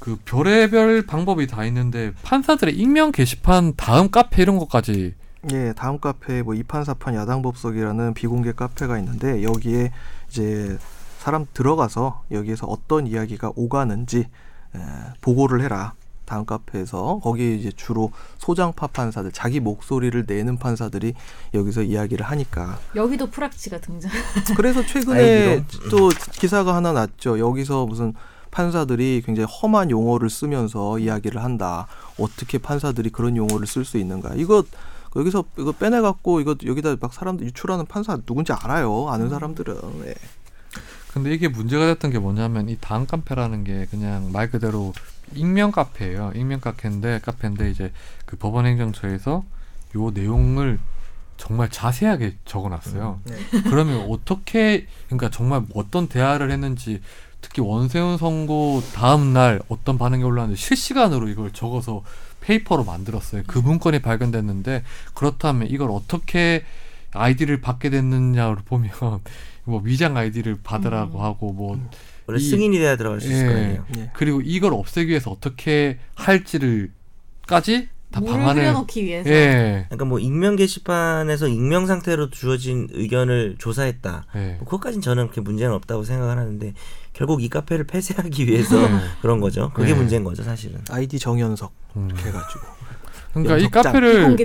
그 별의별 방법이 다 있는데 판사들의 익명 게시판 다음 카페 이런 것까지 예, 다음 카페에 뭐 이판사판 야당법석이라는 비공개 카페가 있는데 여기에 이제 사람 들어가서 여기에서 어떤 이야기가 오가는지 보고를 해라. 다음 카페에서 거기에 이제 주로 소장파 판사들 자기 목소리를 내는 판사들이 여기서 이야기를 하니까 여기도 프락치가 등장. 그래서 최근에 또 기사가 하나 났죠. 여기서 무슨 판사들이 굉장히 험한 용어를 쓰면서 이야기를 한다. 어떻게 판사들이 그런 용어를 쓸 수 있는가. 이거 빼내갖고 이거 여기다 막 사람들 유출하는 판사 누군지 알아요. 아는 사람들은. 예. 근데 이게 문제가 됐던 게 뭐냐면 이 다음 카페라는 게 그냥 말 그대로 익명 카페예요. 익명 카페인데 이제 그 법원행정처에서 요 내용을 정말 자세하게 적어놨어요. 그러면 어떻게 그러니까 정말 어떤 대화를 했는지. 특히 원세훈 선고 다음 날 어떤 반응이 올라왔는지 실시간으로 이걸 적어서 페이퍼로 만들었어요. 그 문건이 발견됐는데 그렇다면 이걸 어떻게 아이디를 받게 됐느냐를 보면 뭐 위장 아이디를 받으라고 하고 뭐 원래 승인이 돼야 들어갈 수 있을 거예요. 그리고 이걸 없애기 위해서 어떻게 할지를까지 다 방안을 흐려놓기 위해서. 예. 그러니까 뭐 익명 게시판에서 익명 상태로 주어진 의견을 조사했다. 예. 뭐 그것까지는 저는 그렇게 문제는 없다고 생각을 하는데 결국 이 카페를 폐쇄하기 위해서 그런 거죠. 그게 예. 문제인 거죠, 사실은. 아이디 정현석 이렇게 해가지고. 그러니까 이 카페를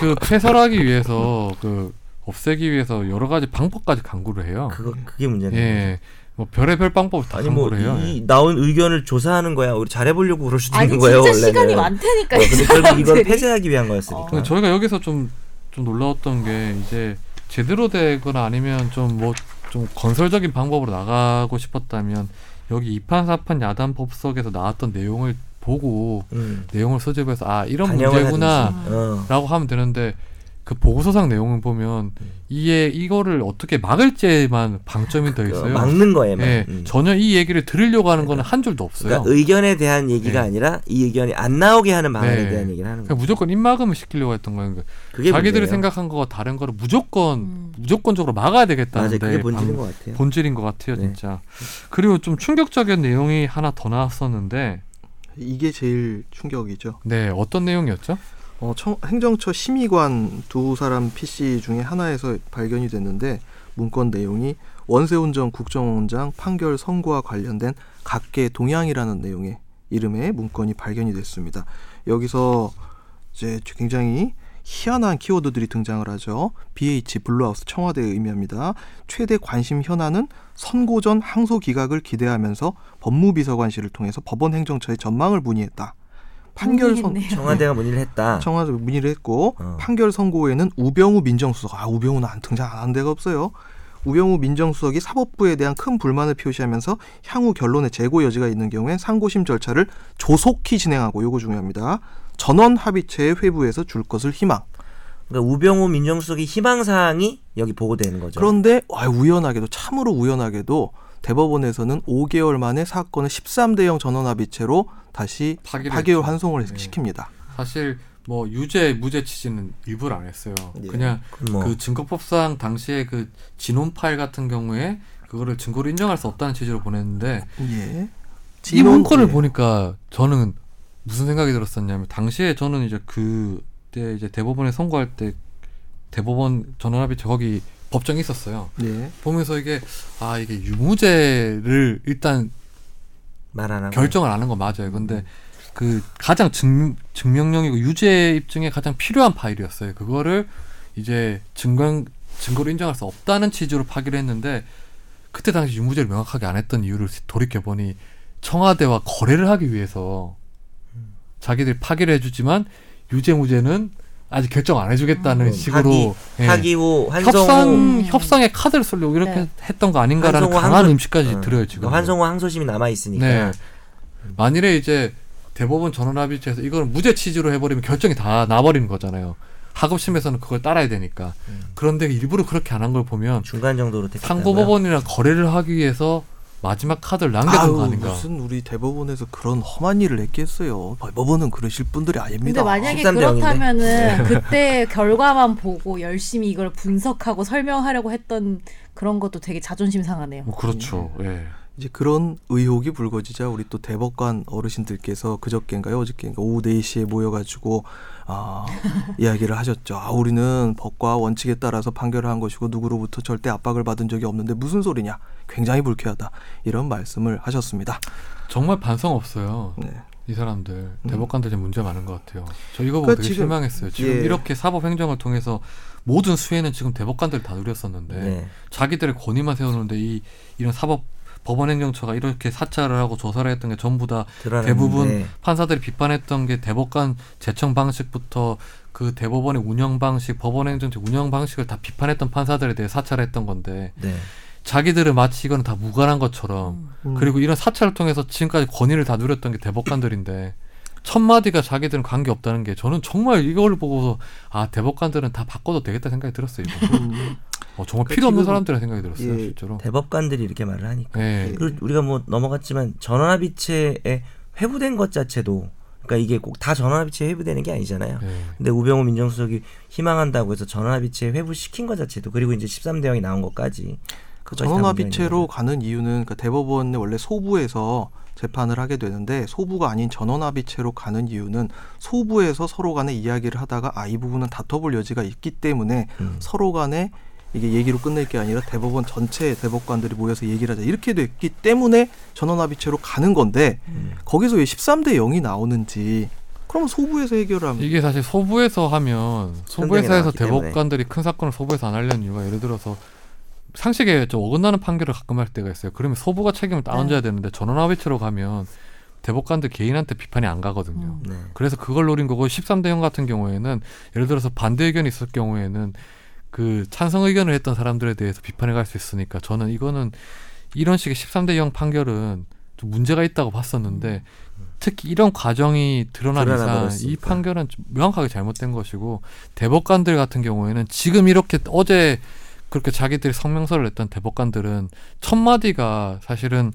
그 폐설하기 위해서 그 없애기 위해서 여러 가지 방법까지 강구를 해요. 그게 문제네요. 예. 뭐 별의별 방법을 다 강구를 해요. 아니 뭐 이 나온 의견을 조사하는 거야. 우리 잘해보려고 그럴 수도 있는 거예요. 원래는. 시간이 많다니까. 근데 결국 이건 폐쇄하기 위한 거였으니까. 근데 저희가 여기서 좀 놀라웠던 게 이제 제대로 되거나 아니면 좀 뭐 좀 건설적인 방법으로 나가고 싶었다면 여기 2판 4판 야단 법석에서 나왔던 내용을 보고 내용을 수집해서 아 이런 문제구나라고 하면 되는데. 그 보고서상 내용을 보면 이거를 어떻게 막을지에만 방점이 더 있어요. 막는 거에만. 예, 전혀 이 얘기를 들으려고 하는 거는 한 줄도 없어요. 그러니까 의견에 대한 얘기가 네. 아니라 이 의견이 안 나오게 하는 방안에 네. 대한 얘기를 하는 거예요. 무조건 입막음을 시키려고 했던 거예요. 그러니까 자기들이 문제예요. 생각한 거와 다른 거를 무조건적으로 막아야 되겠다는데 맞아요. 그게 본질인 것 같아요. 본질인 것 같아요. 진짜. 네. 그리고 좀 충격적인 내용이 하나 더 나왔었는데 이게 제일 충격이죠. 네. 어떤 내용이었죠? 행정처 심의관 두 사람 PC 중에 하나에서 발견이 됐는데 문건 내용이 원세훈 전 국정원장 판결 선고와 관련된 각계 동향이라는 내용의 이름의 문건이 발견이 됐습니다. 여기서 이제 굉장히 희한한 키워드들이 등장을 하죠. BH 블루하우스 청와대의 의미합니다. 최대 관심 현안은 선고 전 항소 기각을 기대하면서 법무비서관실을 통해서 법원 행정처의 전망을 문의했다. 판결 청와대가 문의를 했다. 청와대가 문의를 했고 판결 선고에는 우병우 민정수석. 아 우병우는 등장 안 한 데가 없어요. 우병우 민정수석이 사법부에 대한 큰 불만을 표시하면서 향후 결론에 재고 여지가 있는 경우엔 상고심 절차를 조속히 진행하고 요거 중요합니다. 전원 합의체의 회부에서 줄 것을 희망. 그러니까 우병우 민정수석이 희망사항이 여기 보고되는 거죠. 그런데 우연하게도 참으로 우연하게도 대법원에서는 5개월 만에 사건을 13대 0 전원합의체로 다시 파기를 환송을 시킵니다. 사실 뭐 유죄 무죄 취지는 유불 안 했어요. 예. 그냥 그 증거법상 당시에 그 진혼 파일 같은 경우에 그거를 증거로 인정할 수 없다는 취지로 보냈는데 예. 이 문건을 보니까 저는 무슨 생각이 들었었냐면 당시에 저는 이제 그때 이제 대법원에 선고할 때 대법원 전원합의체 거기 법정이 있었어요. 예. 보면서 이게 유무죄를 일단 결정을 안 한 건 맞아요. 근데 그 가장 증명용이고 유죄 입증에 가장 필요한 파일이었어요. 그거를 이제 증거로 인정할 수 없다는 취지로 파기를 했는데 그때 당시 유무죄를 명확하게 안 했던 이유를 돌이켜보니 청와대와 거래를 하기 위해서 자기들이 파기를 해주지만 유죄 무죄는 아직 결정 안 해주겠다는 식으로 파기 후 협상의 카드를 쓰려고 이렇게 했던 거 아닌가라는 강한 의심까지 들어요 지금. 환송후 항소심이 남아 있으니까. 네. 만일에 이제 대법원 전원합의체에서 이걸 무죄 취지로 해버리면 결정이 다 나버리는 거잖아요. 하급심에서는 그걸 따라야 되니까. 그런데 일부러 그렇게 안 한 걸 보면 중간 정도로 상고법원이랑 거래를 하기 위해서. 마지막 카드를 남겨둔 거 아닌가. 무슨 우리 대법원에서 그런 험한 일을 했겠어요. 대법원은 그러실 분들이 아닙니다. 근데 만약에 그렇다면은 그때 결과만 보고 열심히 이걸 분석하고 설명하려고 했던 그런 것도 되게 자존심 상하네요. 그렇죠. 예. 이제 그런 의혹이 불거지자 우리 또 대법관 어르신들께서 그저께인가요? 어저께인가 오후 4시에 모여가지고 이야기를 하셨죠. 우리는 법과 원칙에 따라서 판결을 한 것이고 누구로부터 절대 압박을 받은 적이 없는데 무슨 소리냐. 굉장히 불쾌하다. 이런 말씀을 하셨습니다. 정말 반성 없어요. 네. 이 사람들. 대법관들 지금 문제 많은 것 같아요. 저 이거 보고 되게 실망했어요. 지금 이렇게 사법행정을 통해서 모든 수혜는 지금 대법관들이 다 누렸었는데 자기들의 권위만 세우는데 이런 법원 행정처가 이렇게 사찰을 하고 조사를 했던 게 전부 다 대부분 판사들이 비판했던 게 대법관 제청 방식부터 그 대법원의 운영 방식, 법원 행정처 운영 방식을 다 비판했던 판사들에 대해 사찰을 했던 건데 자기들은 마치 이건 다 무관한 것처럼 그리고 이런 사찰을 통해서 지금까지 권위를 다 누렸던 게 대법관들인데 첫 마디가 자기들은 관계 없다는 게 저는 정말 이걸 보고서 대법관들은 다 바꿔도 되겠다 생각이 들었어요. 정말 필요 없는 사람들의 생각이 들었어요. 실제로 대법관들이 이렇게 말을 하니까 그리고 우리가 뭐 넘어갔지만 전원합의체에 회부된 것 자체도 그러니까 이게 꼭 다 전원합의체에 회부되는 게 아니잖아요. 근데 우병우 민정수석이 희망한다고 해서 전원합의체에 회부시킨 것 자체도 그리고 이제 13대 0이 나온 것까지 전원합의체로 가는 이유는 그러니까 대법원의 원래 소부에서 재판을 하게 되는데, 소부가 아닌 전원합의체로 가는 이유는 소부에서 서로 간에 이야기를 하다가 아, 이 부분은 다퉈볼 여지가 있기 때문에 서로 간에 이게 얘기로 끝낼 게 아니라 대법원 전체 대법관들이 모여서 얘기를 하자 이렇게 됐기 때문에 전원합의체로 가는 건데, 거기서 왜 13대 0이 나오는지, 그러면 소부에서 해결하면, 이게 사실 소부에서 하면, 소부에서 대법관들이 큰 사건을 소부에서 안 하려는 이유가, 예를 들어서 상식에 좀 어긋나는 판결을 가끔 할 때가 있어요. 그러면 소부가 책임을 따앉아야 되는데 전원합의체로 가면 대법관들 개인한테 비판이 안 가거든요. 네. 그래서 그걸 노린 거고, 13대 0 같은 경우에는 예를 들어서 반대 의견이 있을 경우에는 그 찬성 의견을 했던 사람들에 대해서 비판해 갈 수 있으니까, 저는 이거는 이런 식의 13대 0 판결은 좀 문제가 있다고 봤었는데, 특히 이런 과정이 드러난 이상 이 판결은 명확하게 잘못된 것이고, 대법관들 같은 경우에는 지금 이렇게 어제 그렇게 자기들이 성명서를 냈던 대법관들은 첫 마디가 사실은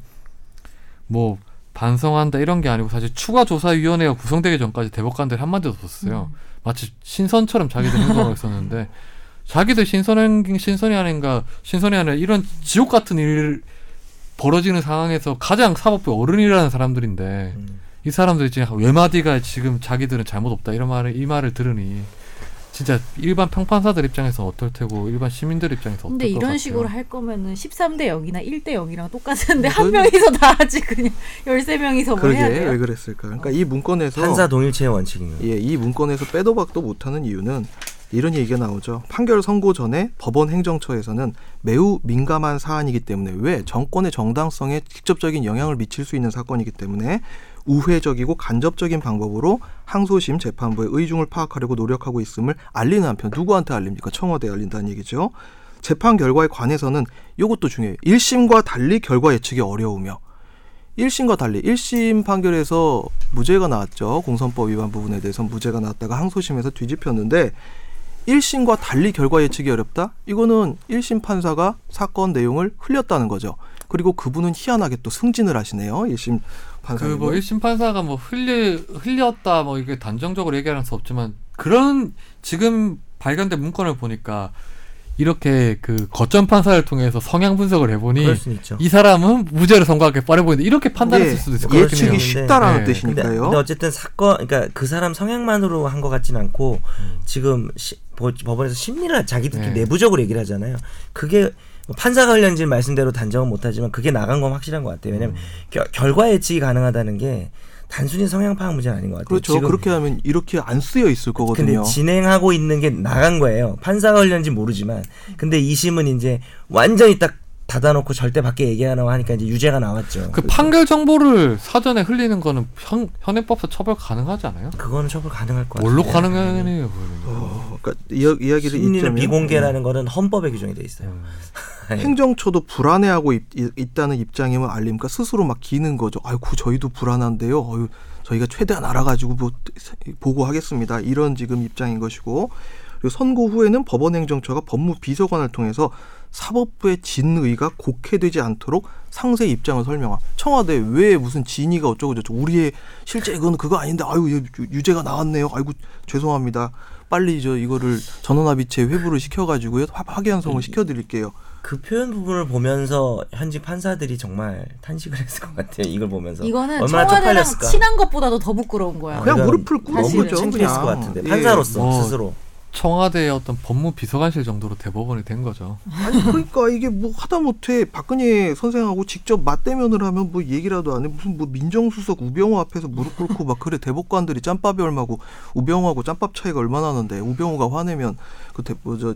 뭐 반성한다 이런 게 아니고, 사실 추가조사위원회가 구성되기 전까지 대법관들이 한마디도 없었어요. 마치 신선처럼 자기들 행동하고 있었는데 자기들 신선이 아닌가 이런 지옥 같은 일 벌어지는 상황에서 가장 사법부 어른이라는 사람들인데 이 사람들이 지금 외마디가 지금 자기들은 잘못 없다 이런 말을, 이 말을 들으니 진짜 일반 평판사들 입장에서 어떨 테고 일반 시민들 입장에서 어떨 것 같아요. 근데 이런 식으로 할 거면은 13대 0이나 1대 0이랑 똑같은데 한 명이서 다 하지 그냥 13명이서 뭐 해야 돼요? 그러게 왜 그랬을까? 그러니까 이 문건에서 판사 동일체의 원칙입니다. 예, 이 문건에서 빼도 박도 못하는 이유는 이런 얘기가 나오죠. 판결 선고 전에 법원 행정처에서는 매우 민감한 사안이기 때문에, 왜 정권의 정당성에 직접적인 영향을 미칠 수 있는 사건이기 때문에 우회적이고 간접적인 방법으로 항소심 재판부의 의중을 파악하려고 노력하고 있음을 알리는 한편, 누구한테 알립니까? 청와대에 알린다는 얘기죠. 재판 결과에 관해서는 이것도 중요해요. 1심과 달리 결과 예측이 어려우며, 1심과 달리 1심 판결에서 무죄가 나왔죠. 공선법 위반 부분에 대해서 무죄가 나왔다가 항소심에서 뒤집혔는데 1심과 달리 결과 예측이 어렵다? 이거는 1심 판사가 사건 내용을 흘렸다는 거죠. 그리고 그분은 희한하게 또 승진을 하시네요. 1심 판사가. 그 뭐 1심 판사가 뭐 흘렸다 뭐 이게 단정적으로 얘기할 수 없지만, 그런 지금 발견된 문건을 보니까 이렇게 그 거점 판사를 통해서 성향 분석을 해보니 이 사람은 무죄를 선고하기 빠르 보이는데 이렇게 판단했을 수도 있을 것 같긴 해요. 예측이 쉽다라는 뜻이니까요. 근데 어쨌든 사건, 그러니까 그 사람 성향만으로 한 것 같진 않고 지금 법원에서 심리를 자기들끼리 내부적으로 얘기를 하잖아요. 그게 판사가 흘렸는지 말씀대로 단정은 못하지만 그게 나간 건 확실한 것 같아요. 왜냐하면 결과 예측이 가능하다는 게 단순히 성향 파악 문제는 아닌 것 같아요. 그렇죠. 지금 그렇게 하면 이렇게 안 쓰여 있을 거거든요. 근데 진행하고 있는 게 나간 거예요. 판사가 흘렸는지 모르지만. 근데 2심은 이제 완전히 딱 닫아놓고 절대 밖에 얘기하라고 하니까 이제 유죄가 나왔죠. 그 판결 정보를 사전에 흘리는 거는 현행법상 처벌 가능하지 않아요? 그거는 처벌 가능할 것 같아요. 뭘로 가능해요? 그러니까 이야기를 심리는 미공개라는 거는 헌법에 규정이 돼 있어요. 행정처도 불안해하고 있다는 입장이면 알립니까? 스스로 막 기는 거죠. 아이고 저희도 불안한데요. 어휴, 저희가 최대한 알아가지고 보고하겠습니다. 이런 지금 입장인 것이고, 그리고 선고 후에는 법원 행정처가 법무비서관을 통해서 사법부의 진의가 곡해되지 않도록 상세히 입장을 설명함. 청와대 왜 무슨 진의가 어쩌고저쩌고, 우리의 실제 이건 그거 아닌데 아유 유죄가 나왔네요. 아이고 죄송합니다. 빨리 저 이거를 전원합의체 회부를 시켜가지고요, 파기환송을 시켜드릴게요. 그 표현 부분을 보면서 현직 판사들이 정말 탄식을 했을 것 같아요. 이걸 보면서 이거는 청와대랑 친한 것보다도 더 부끄러운 거야. 그냥 무릎을 꿇은 거죠. 창피했을 것 같은데 판사로서 스스로. 청와대의 어떤 법무비서관실 정도로 대법원이 된 거죠. 아니 그러니까 이게 뭐 하다못해 박근혜 선생하고 직접 맞대면을 하면 뭐 얘기라도 안 해. 무슨 뭐 민정수석 우병우 앞에서 무릎 꿇고 막 그래. 대법관들이 짬밥이 얼마고 우병우하고 짬밥 차이가 얼마나 나는데, 우병우가 화내면 그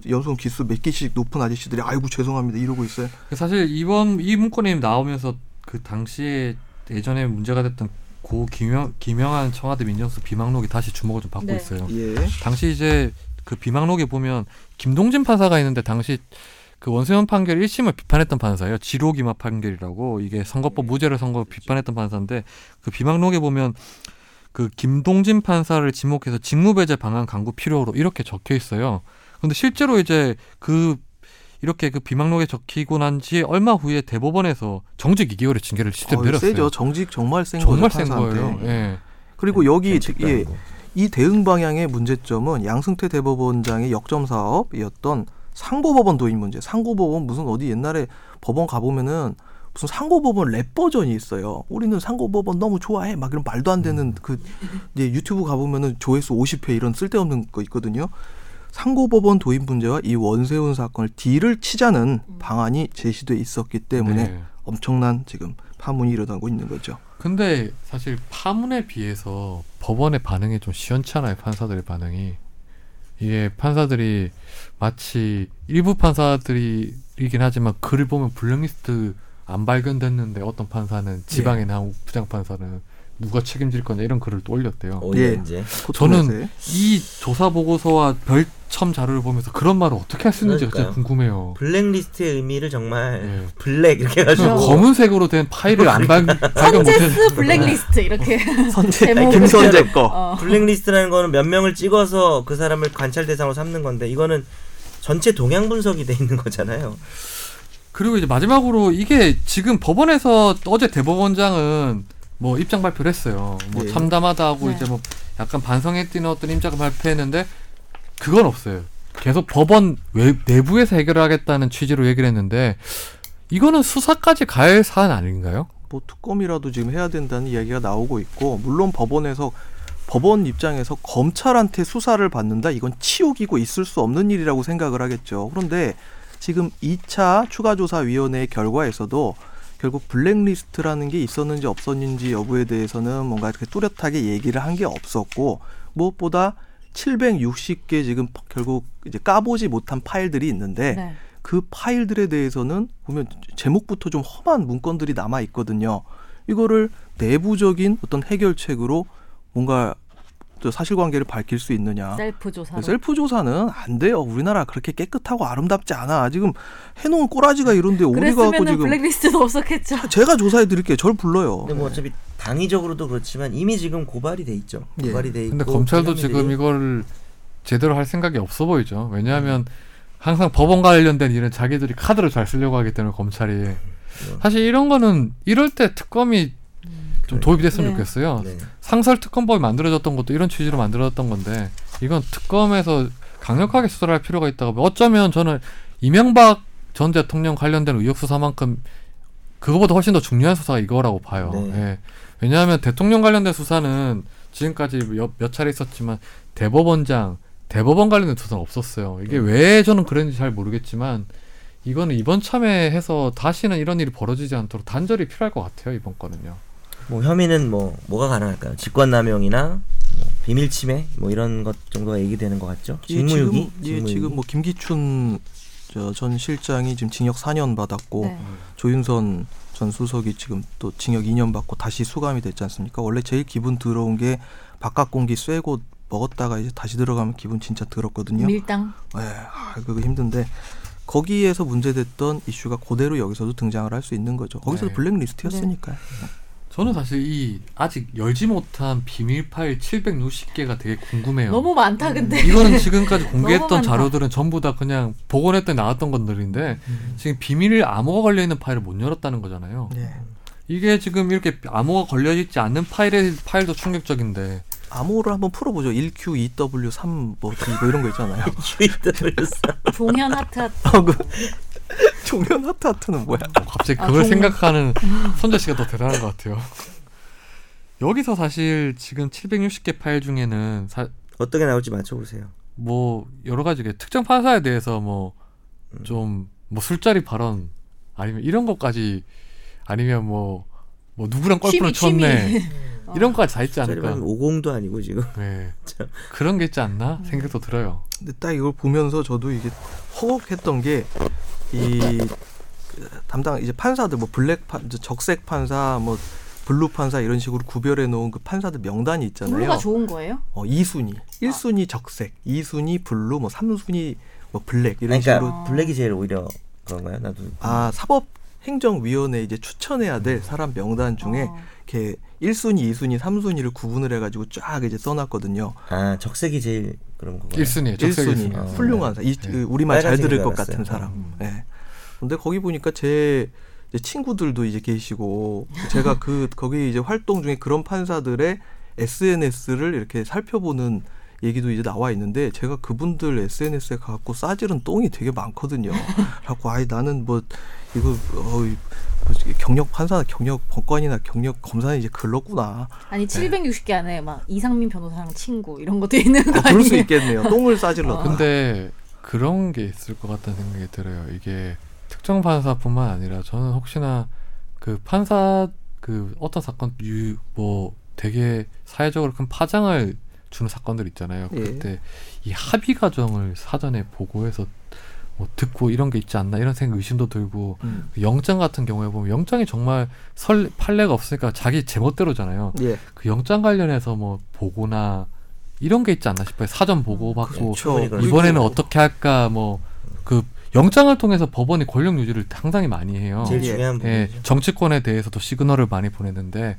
연속 기수 몇 개씩 높은 아저씨들이 아이고 죄송합니다 이러고 있어요. 사실 이 문건이 나오면서 그 당시에 예전에 문제가 됐던 고 김영한 청와대 민정수석 비망록이 다시 주목을 좀 받고 있어요. 예. 당시 이제 그 비망록에 보면 김동진 판사가 있는데, 당시 그 원세훈 판결 1심을 비판했던 판사예요. 지로기마 판결이라고, 이게 선거법 무죄를 선고 비판했던 판사인데, 그 비망록에 보면 그 김동진 판사를 지목해서 직무배제 방안 강구 필요로 이렇게 적혀 있어요. 그런데 실제로 이제 이렇게 그 비망록에 적히고 난 지 얼마 후에 대법원에서 정직 2개월의 징계를 실제로 내렸어요. 세죠. 정직 정말 센 거죠. 정말 센 거예요. 예. 그리고 여기 이 대응 방향의 문제점은 양승태 대법원장의 역점 사업이었던 상고법원 도입 문제. 상고법원 무슨 어디 옛날에 법원 가보면은 무슨 상고법원 랩 버전이 있어요. 우리는 상고법원 너무 좋아해. 막 이런 말도 안 되는 그 이제 유튜브 가보면은 조회수 50회 이런 쓸데없는 거 있거든요. 상고법원 도입 문제와 이 원세훈 사건을 딜을 치자는 방안이 제시돼 있었기 때문에 네. 엄청난 지금 파문이 일어나고 있는 거죠. 근데 사실 파문에 비해서 법원의 반응이 좀 시원찮아요. 판사들의 반응이. 이게 판사들이 마치 일부 판사들이긴 하지만 글을 보면 블랙리스트 안 발견됐는데 어떤 판사는 지방의 한 예. 부장판사는 누가 책임질 거냐 이런 글을 또 올렸대요. 예. 저는 이 조사보고서와 별첨 자료를 보면서 그런 말을 어떻게 할 수 있는지가 그러니까요. 진짜 궁금해요. 블랙리스트의 의미를 정말 예. 블랙 이렇게 해가지고 검은색으로 된 파일을 안 발견 못했는데 선재스 블랙리스트 이렇게 김선재 거 블랙리스트라는 거는 몇 명을 찍어서 그 사람을 관찰 대상으로 삼는 건데 이거는 전체 동향 분석이 돼 있는 거잖아요. 그리고 이제 마지막으로 이게 지금 법원에서 어제 대법원장은 뭐 입장 발표를 했어요. 뭐 예. 참담하다 하고 네. 이제 뭐 약간 반성에 띄는 어떤 입장을 발표했는데 그건 없어요. 계속 법원 내부에서 해결을 하겠다는 취지로 얘기를 했는데 이거는 수사까지 갈 사안 아닌가요? 뭐 특검이라도 지금 해야 된다는 이야기가 나오고 있고 물론 법원에서 법원 입장에서 검찰한테 수사를 받는다 이건 치욕이고 있을 수 없는 일이라고 생각을 하겠죠. 그런데 지금 2차 추가조사위원회의 결과에서도 결국 블랙리스트라는 게 있었는지 없었는지 여부에 대해서는 뭔가 이렇게 뚜렷하게 얘기를 한 게 없었고 무엇보다 760개 지금 결국 이제 까보지 못한 파일들이 있는데 네. 그 파일들에 대해서는 보면 제목부터 좀 험한 문건들이 남아 있거든요. 이거를 내부적인 어떤 해결책으로 뭔가 사실관계를 밝힐 수 있느냐. 셀프 조사는 안 돼요. 우리나라 그렇게 깨끗하고 아름답지 않아. 지금 해놓은 꼬라지가 이런데 우리가 갖고 지금 블랙리스트도 없었겠죠. 제가 조사해 드릴게요. 저를 불러요. 근데 뭐 어차피 당위적으로도 그렇지만 이미 지금 고발이 돼 있죠. 고발이 돼 있고. 근데 검찰도 지금 이걸 제대로 할 생각이 없어 보이죠. 왜냐하면 항상 법원 관련된 일은 자기들이 카드를 잘 쓰려고 하기 때문에 검찰이 사실 이런 거는 이럴 때 특검이 좀 도입이 됐으면 네. 좋겠어요. 네. 상설 특검법이 만들어졌던 것도 이런 취지로 만들어졌던 건데 이건 특검에서 강력하게 수사를 할 필요가 있다고. 어쩌면 저는 이명박 전 대통령 관련된 의혹 수사만큼 그거보다 훨씬 더 중요한 수사가 이거라고 봐요. 네. 네. 왜냐하면 대통령 관련된 수사는 지금까지 몇 차례 있었지만 대법원장, 대법원 관련된 수사는 없었어요. 이게 왜 저는 그랬는지 잘 모르겠지만 이거는 이번 참에 해서 다시는 이런 일이 벌어지지 않도록 단절이 필요할 것 같아요. 이번 거는요. 뭐 혐의는 뭐가 가능할까요? 직권남용이나 뭐 비밀침해 뭐 이런 것 정도가 얘기되는 것 같죠? 직무유기? 지금 뭐 김기춘 전 실장이 지금 징역 4년 받았고 네. 조윤선 전 수석이 지금 또 징역 2년 받고 다시 수감이 됐지 않습니까? 원래 제일 기분 더러운 게 바깥 공기 쐬고 먹었다가 이제 다시 들어가면 기분 진짜 더럽거든요. 밀당. 네, 그거 힘든데. 거기에서 문제됐던 이슈가 그대로 여기서도 등장을 할 수 있는 거죠. 거기서도 네. 블랙리스트였으니까요. 네. 저는 사실 이 아직 열지 못한 비밀 파일 760개가 되게 궁금해요. 너무 많다 근데. 이거는 지금까지 공개했던 자료들은 전부 다 그냥 복원했더니 나왔던 것들인데 지금 비밀 암호가 걸려있는 파일을 못 열었다는 거잖아요. 네. 이게 지금 이렇게 암호가 걸려있지 않는 파일도 충격적인데. 암호를 한번 풀어보죠. 1QEW3 뭐 이런 거 있잖아요. QEW3. 종현 하트하트. 종현 하트하트는 뭐야? 갑자기 그걸 생각하는 선재 씨가 더 대단한 것 같아요. 여기서 사실 지금 760개 파일 중에는 어떻게 나올지 맞춰보세요. 뭐 여러 가지 특정 판사에 대해서 뭐 좀 뭐 술자리 발언 아니면 이런 것까지 아니면 뭐 누구랑 골프를 쳤네 이런 것까지 다 있지 않을까? 50도 아니고 지금. 네. 그런 게 있지 않나 생각도 들어요. 근데 딱 이걸 보면서 저도 이게 허걱했던 게. 이 담당 이제 판사들 뭐 적색 판사 뭐 블루 판사 이런 식으로 구별해 놓은 그 판사들 명단이 있잖아요. 블루가 좋은 거예요? 2순위, 1순위 적색, 2순위 블루, 뭐 3순위 뭐 블랙 이런 식으로. 블랙이 제일 오히려 그런가요? 나도 사법행정위원회 이제 추천해야 될 사람 명단 중에 이렇게 1순위, 2순위, 3순위를 구분을 해가지고 쫙 이제 써놨거든요. 적색이 제일 그런 거고요. 1순위에요. 1순위. 훌륭한 사람. 네. 우리말 잘 들을 것 같은 사람. 네. 근데 거기 보니까 제 친구들도 이제 계시고 제가 거기 이제 활동 중에 그런 판사들의 SNS를 이렇게 살펴보는 얘기도 이제 나와 있는데 제가 그분들 SNS에 가서 싸지른 똥이 되게 많거든요. 자꾸 아이 나는 뭐 이거 경력 판사나 경력 법관이나 경력 검사는 이제 글렀구나. 아니 760개 안에 막 이상민 변호사랑 친구 이런 것도 있는 거 아니에요? 그럴 수 있겠네요. 똥을 싸질러. 근데 그런 게 있을 것 같다는 생각이 들어요. 이게 특정 판사뿐만 아니라 저는 혹시나 그 판사 그 어떤 사건 뭐 되게 사회적으로 큰 파장을 주는 사건들 있잖아요. 예. 그때 이 합의 과정을 사전에 보고해서 뭐 듣고 이런 게 있지 않나 이런 생각 의심도 들고 영장 같은 경우에 보면 영장이 정말 판례가 없으니까 자기 제멋대로잖아요. 예. 그 영장 관련해서 뭐 보고나 이런 게 있지 않나 싶어요. 사전 보고 받고 그렇죠. 이번에는 어떻게 할까 뭐 그 영장을 통해서 법원이 권력 유지를 상당히 많이 해요. 제일 중요한 부분이죠. 예, 정치권에 대해서도 시그널을 많이 보내는데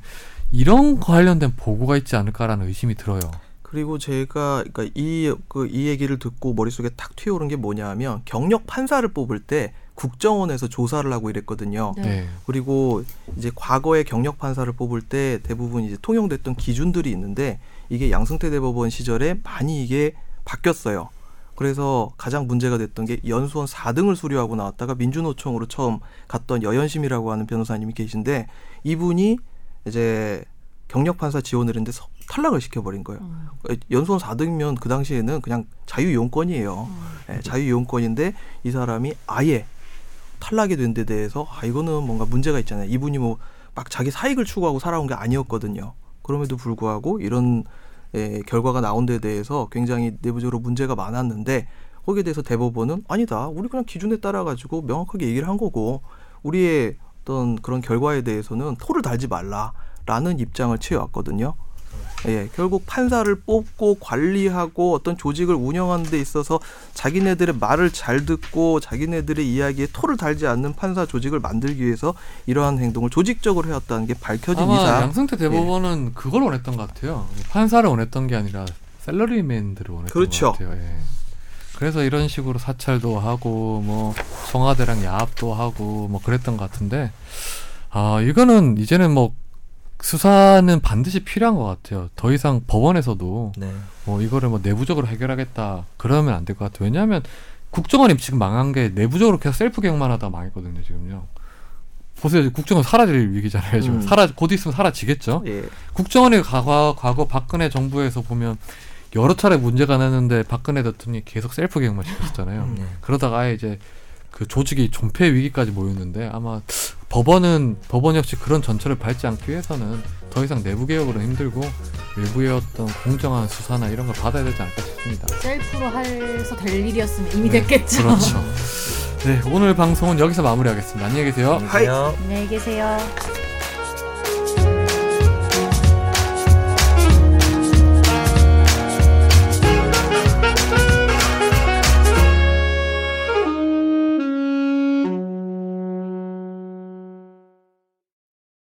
이런 관련된 보고가 있지 않을까라는 의심이 들어요. 그리고 제가 그러니까 이 얘기를 듣고 머릿속에 탁 튀어오른 게 뭐냐면 경력 판사를 뽑을 때 국정원에서 조사를 하고 이랬거든요. 네. 그리고 이제 과거에 경력 판사를 뽑을 때 대부분 이제 통용됐던 기준들이 있는데 이게 양승태 대법원 시절에 많이 이게 바뀌었어요. 그래서 가장 문제가 됐던 게 연수원 4등을 수료하고 나왔다가 민주노총으로 처음 갔던 여연심이라고 하는 변호사님이 계신데 이분이 이제 경력판사 지원을 했는데 탈락을 시켜버린 거예요. 연수원 4등이면 그 당시에는 그냥 자유용권이에요. 네, 자유용권인데 이 사람이 아예 탈락이 된 데 대해서 아 이거는 뭔가 문제가 있잖아요. 이분이 뭐 막 자기 사익을 추구하고 살아온 게 아니었거든요. 그럼에도 불구하고 이런 결과가 나온 데 대해서 굉장히 내부적으로 문제가 많았는데 거기에 대해서 대법원은 아니다. 우리 그냥 기준에 따라가지고 명확하게 얘기를 한 거고 우리의 어떤 그런 결과에 대해서는 토를 달지 말라라는 입장을 취해왔거든요. 예, 결국 판사를 뽑고 관리하고 어떤 조직을 운영하는 데 있어서 자기네들의 말을 잘 듣고 자기네들의 이야기에 토를 달지 않는 판사 조직을 만들기 위해서 이러한 행동을 조직적으로 해왔다는 게 밝혀진 아마 이상. 아마 양승태 대법원은 예. 그걸 원했던 것 같아요. 판사를 원했던 게 아니라 셀러리맨들을 원했던 그렇죠. 것 같아요. 예. 그래서 이런 식으로 사찰도 하고 뭐 청와대랑 야합도 하고 뭐 그랬던 것 같은데 아 이거는 이제는 뭐 수사는 반드시 필요한 것 같아요. 더 이상 법원에서도 네. 뭐 이거를 뭐 내부적으로 해결하겠다 그러면 안 될 것 같아요. 왜냐하면 국정원이 지금 망한 게 내부적으로 계속 셀프 개혁만 하다 망했거든요. 지금요. 보세요. 국정원 사라질 위기잖아요. 지금 곧 있으면 사라지겠죠. 예. 국정원이 과거 박근혜 정부에서 보면 여러 차례 문제가 났는데 박근혜 대통령이 계속 셀프 개혁만 시켰잖아요. 그러다가 아예 이제 그 조직이 존폐 위기까지 모였는데 아마 법원 역시 그런 전철을 밟지 않기 위해서는 더 이상 내부 개혁으로 힘들고 외부의 어떤 공정한 수사나 이런 걸 받아야 되지 않을까 싶습니다. 셀프로 해서 될 일이었으면 이미 네, 됐겠죠. 그렇죠. 네, 오늘 방송은 여기서 마무리하겠습니다. 안녕히 계세요. 안녕히 계세요.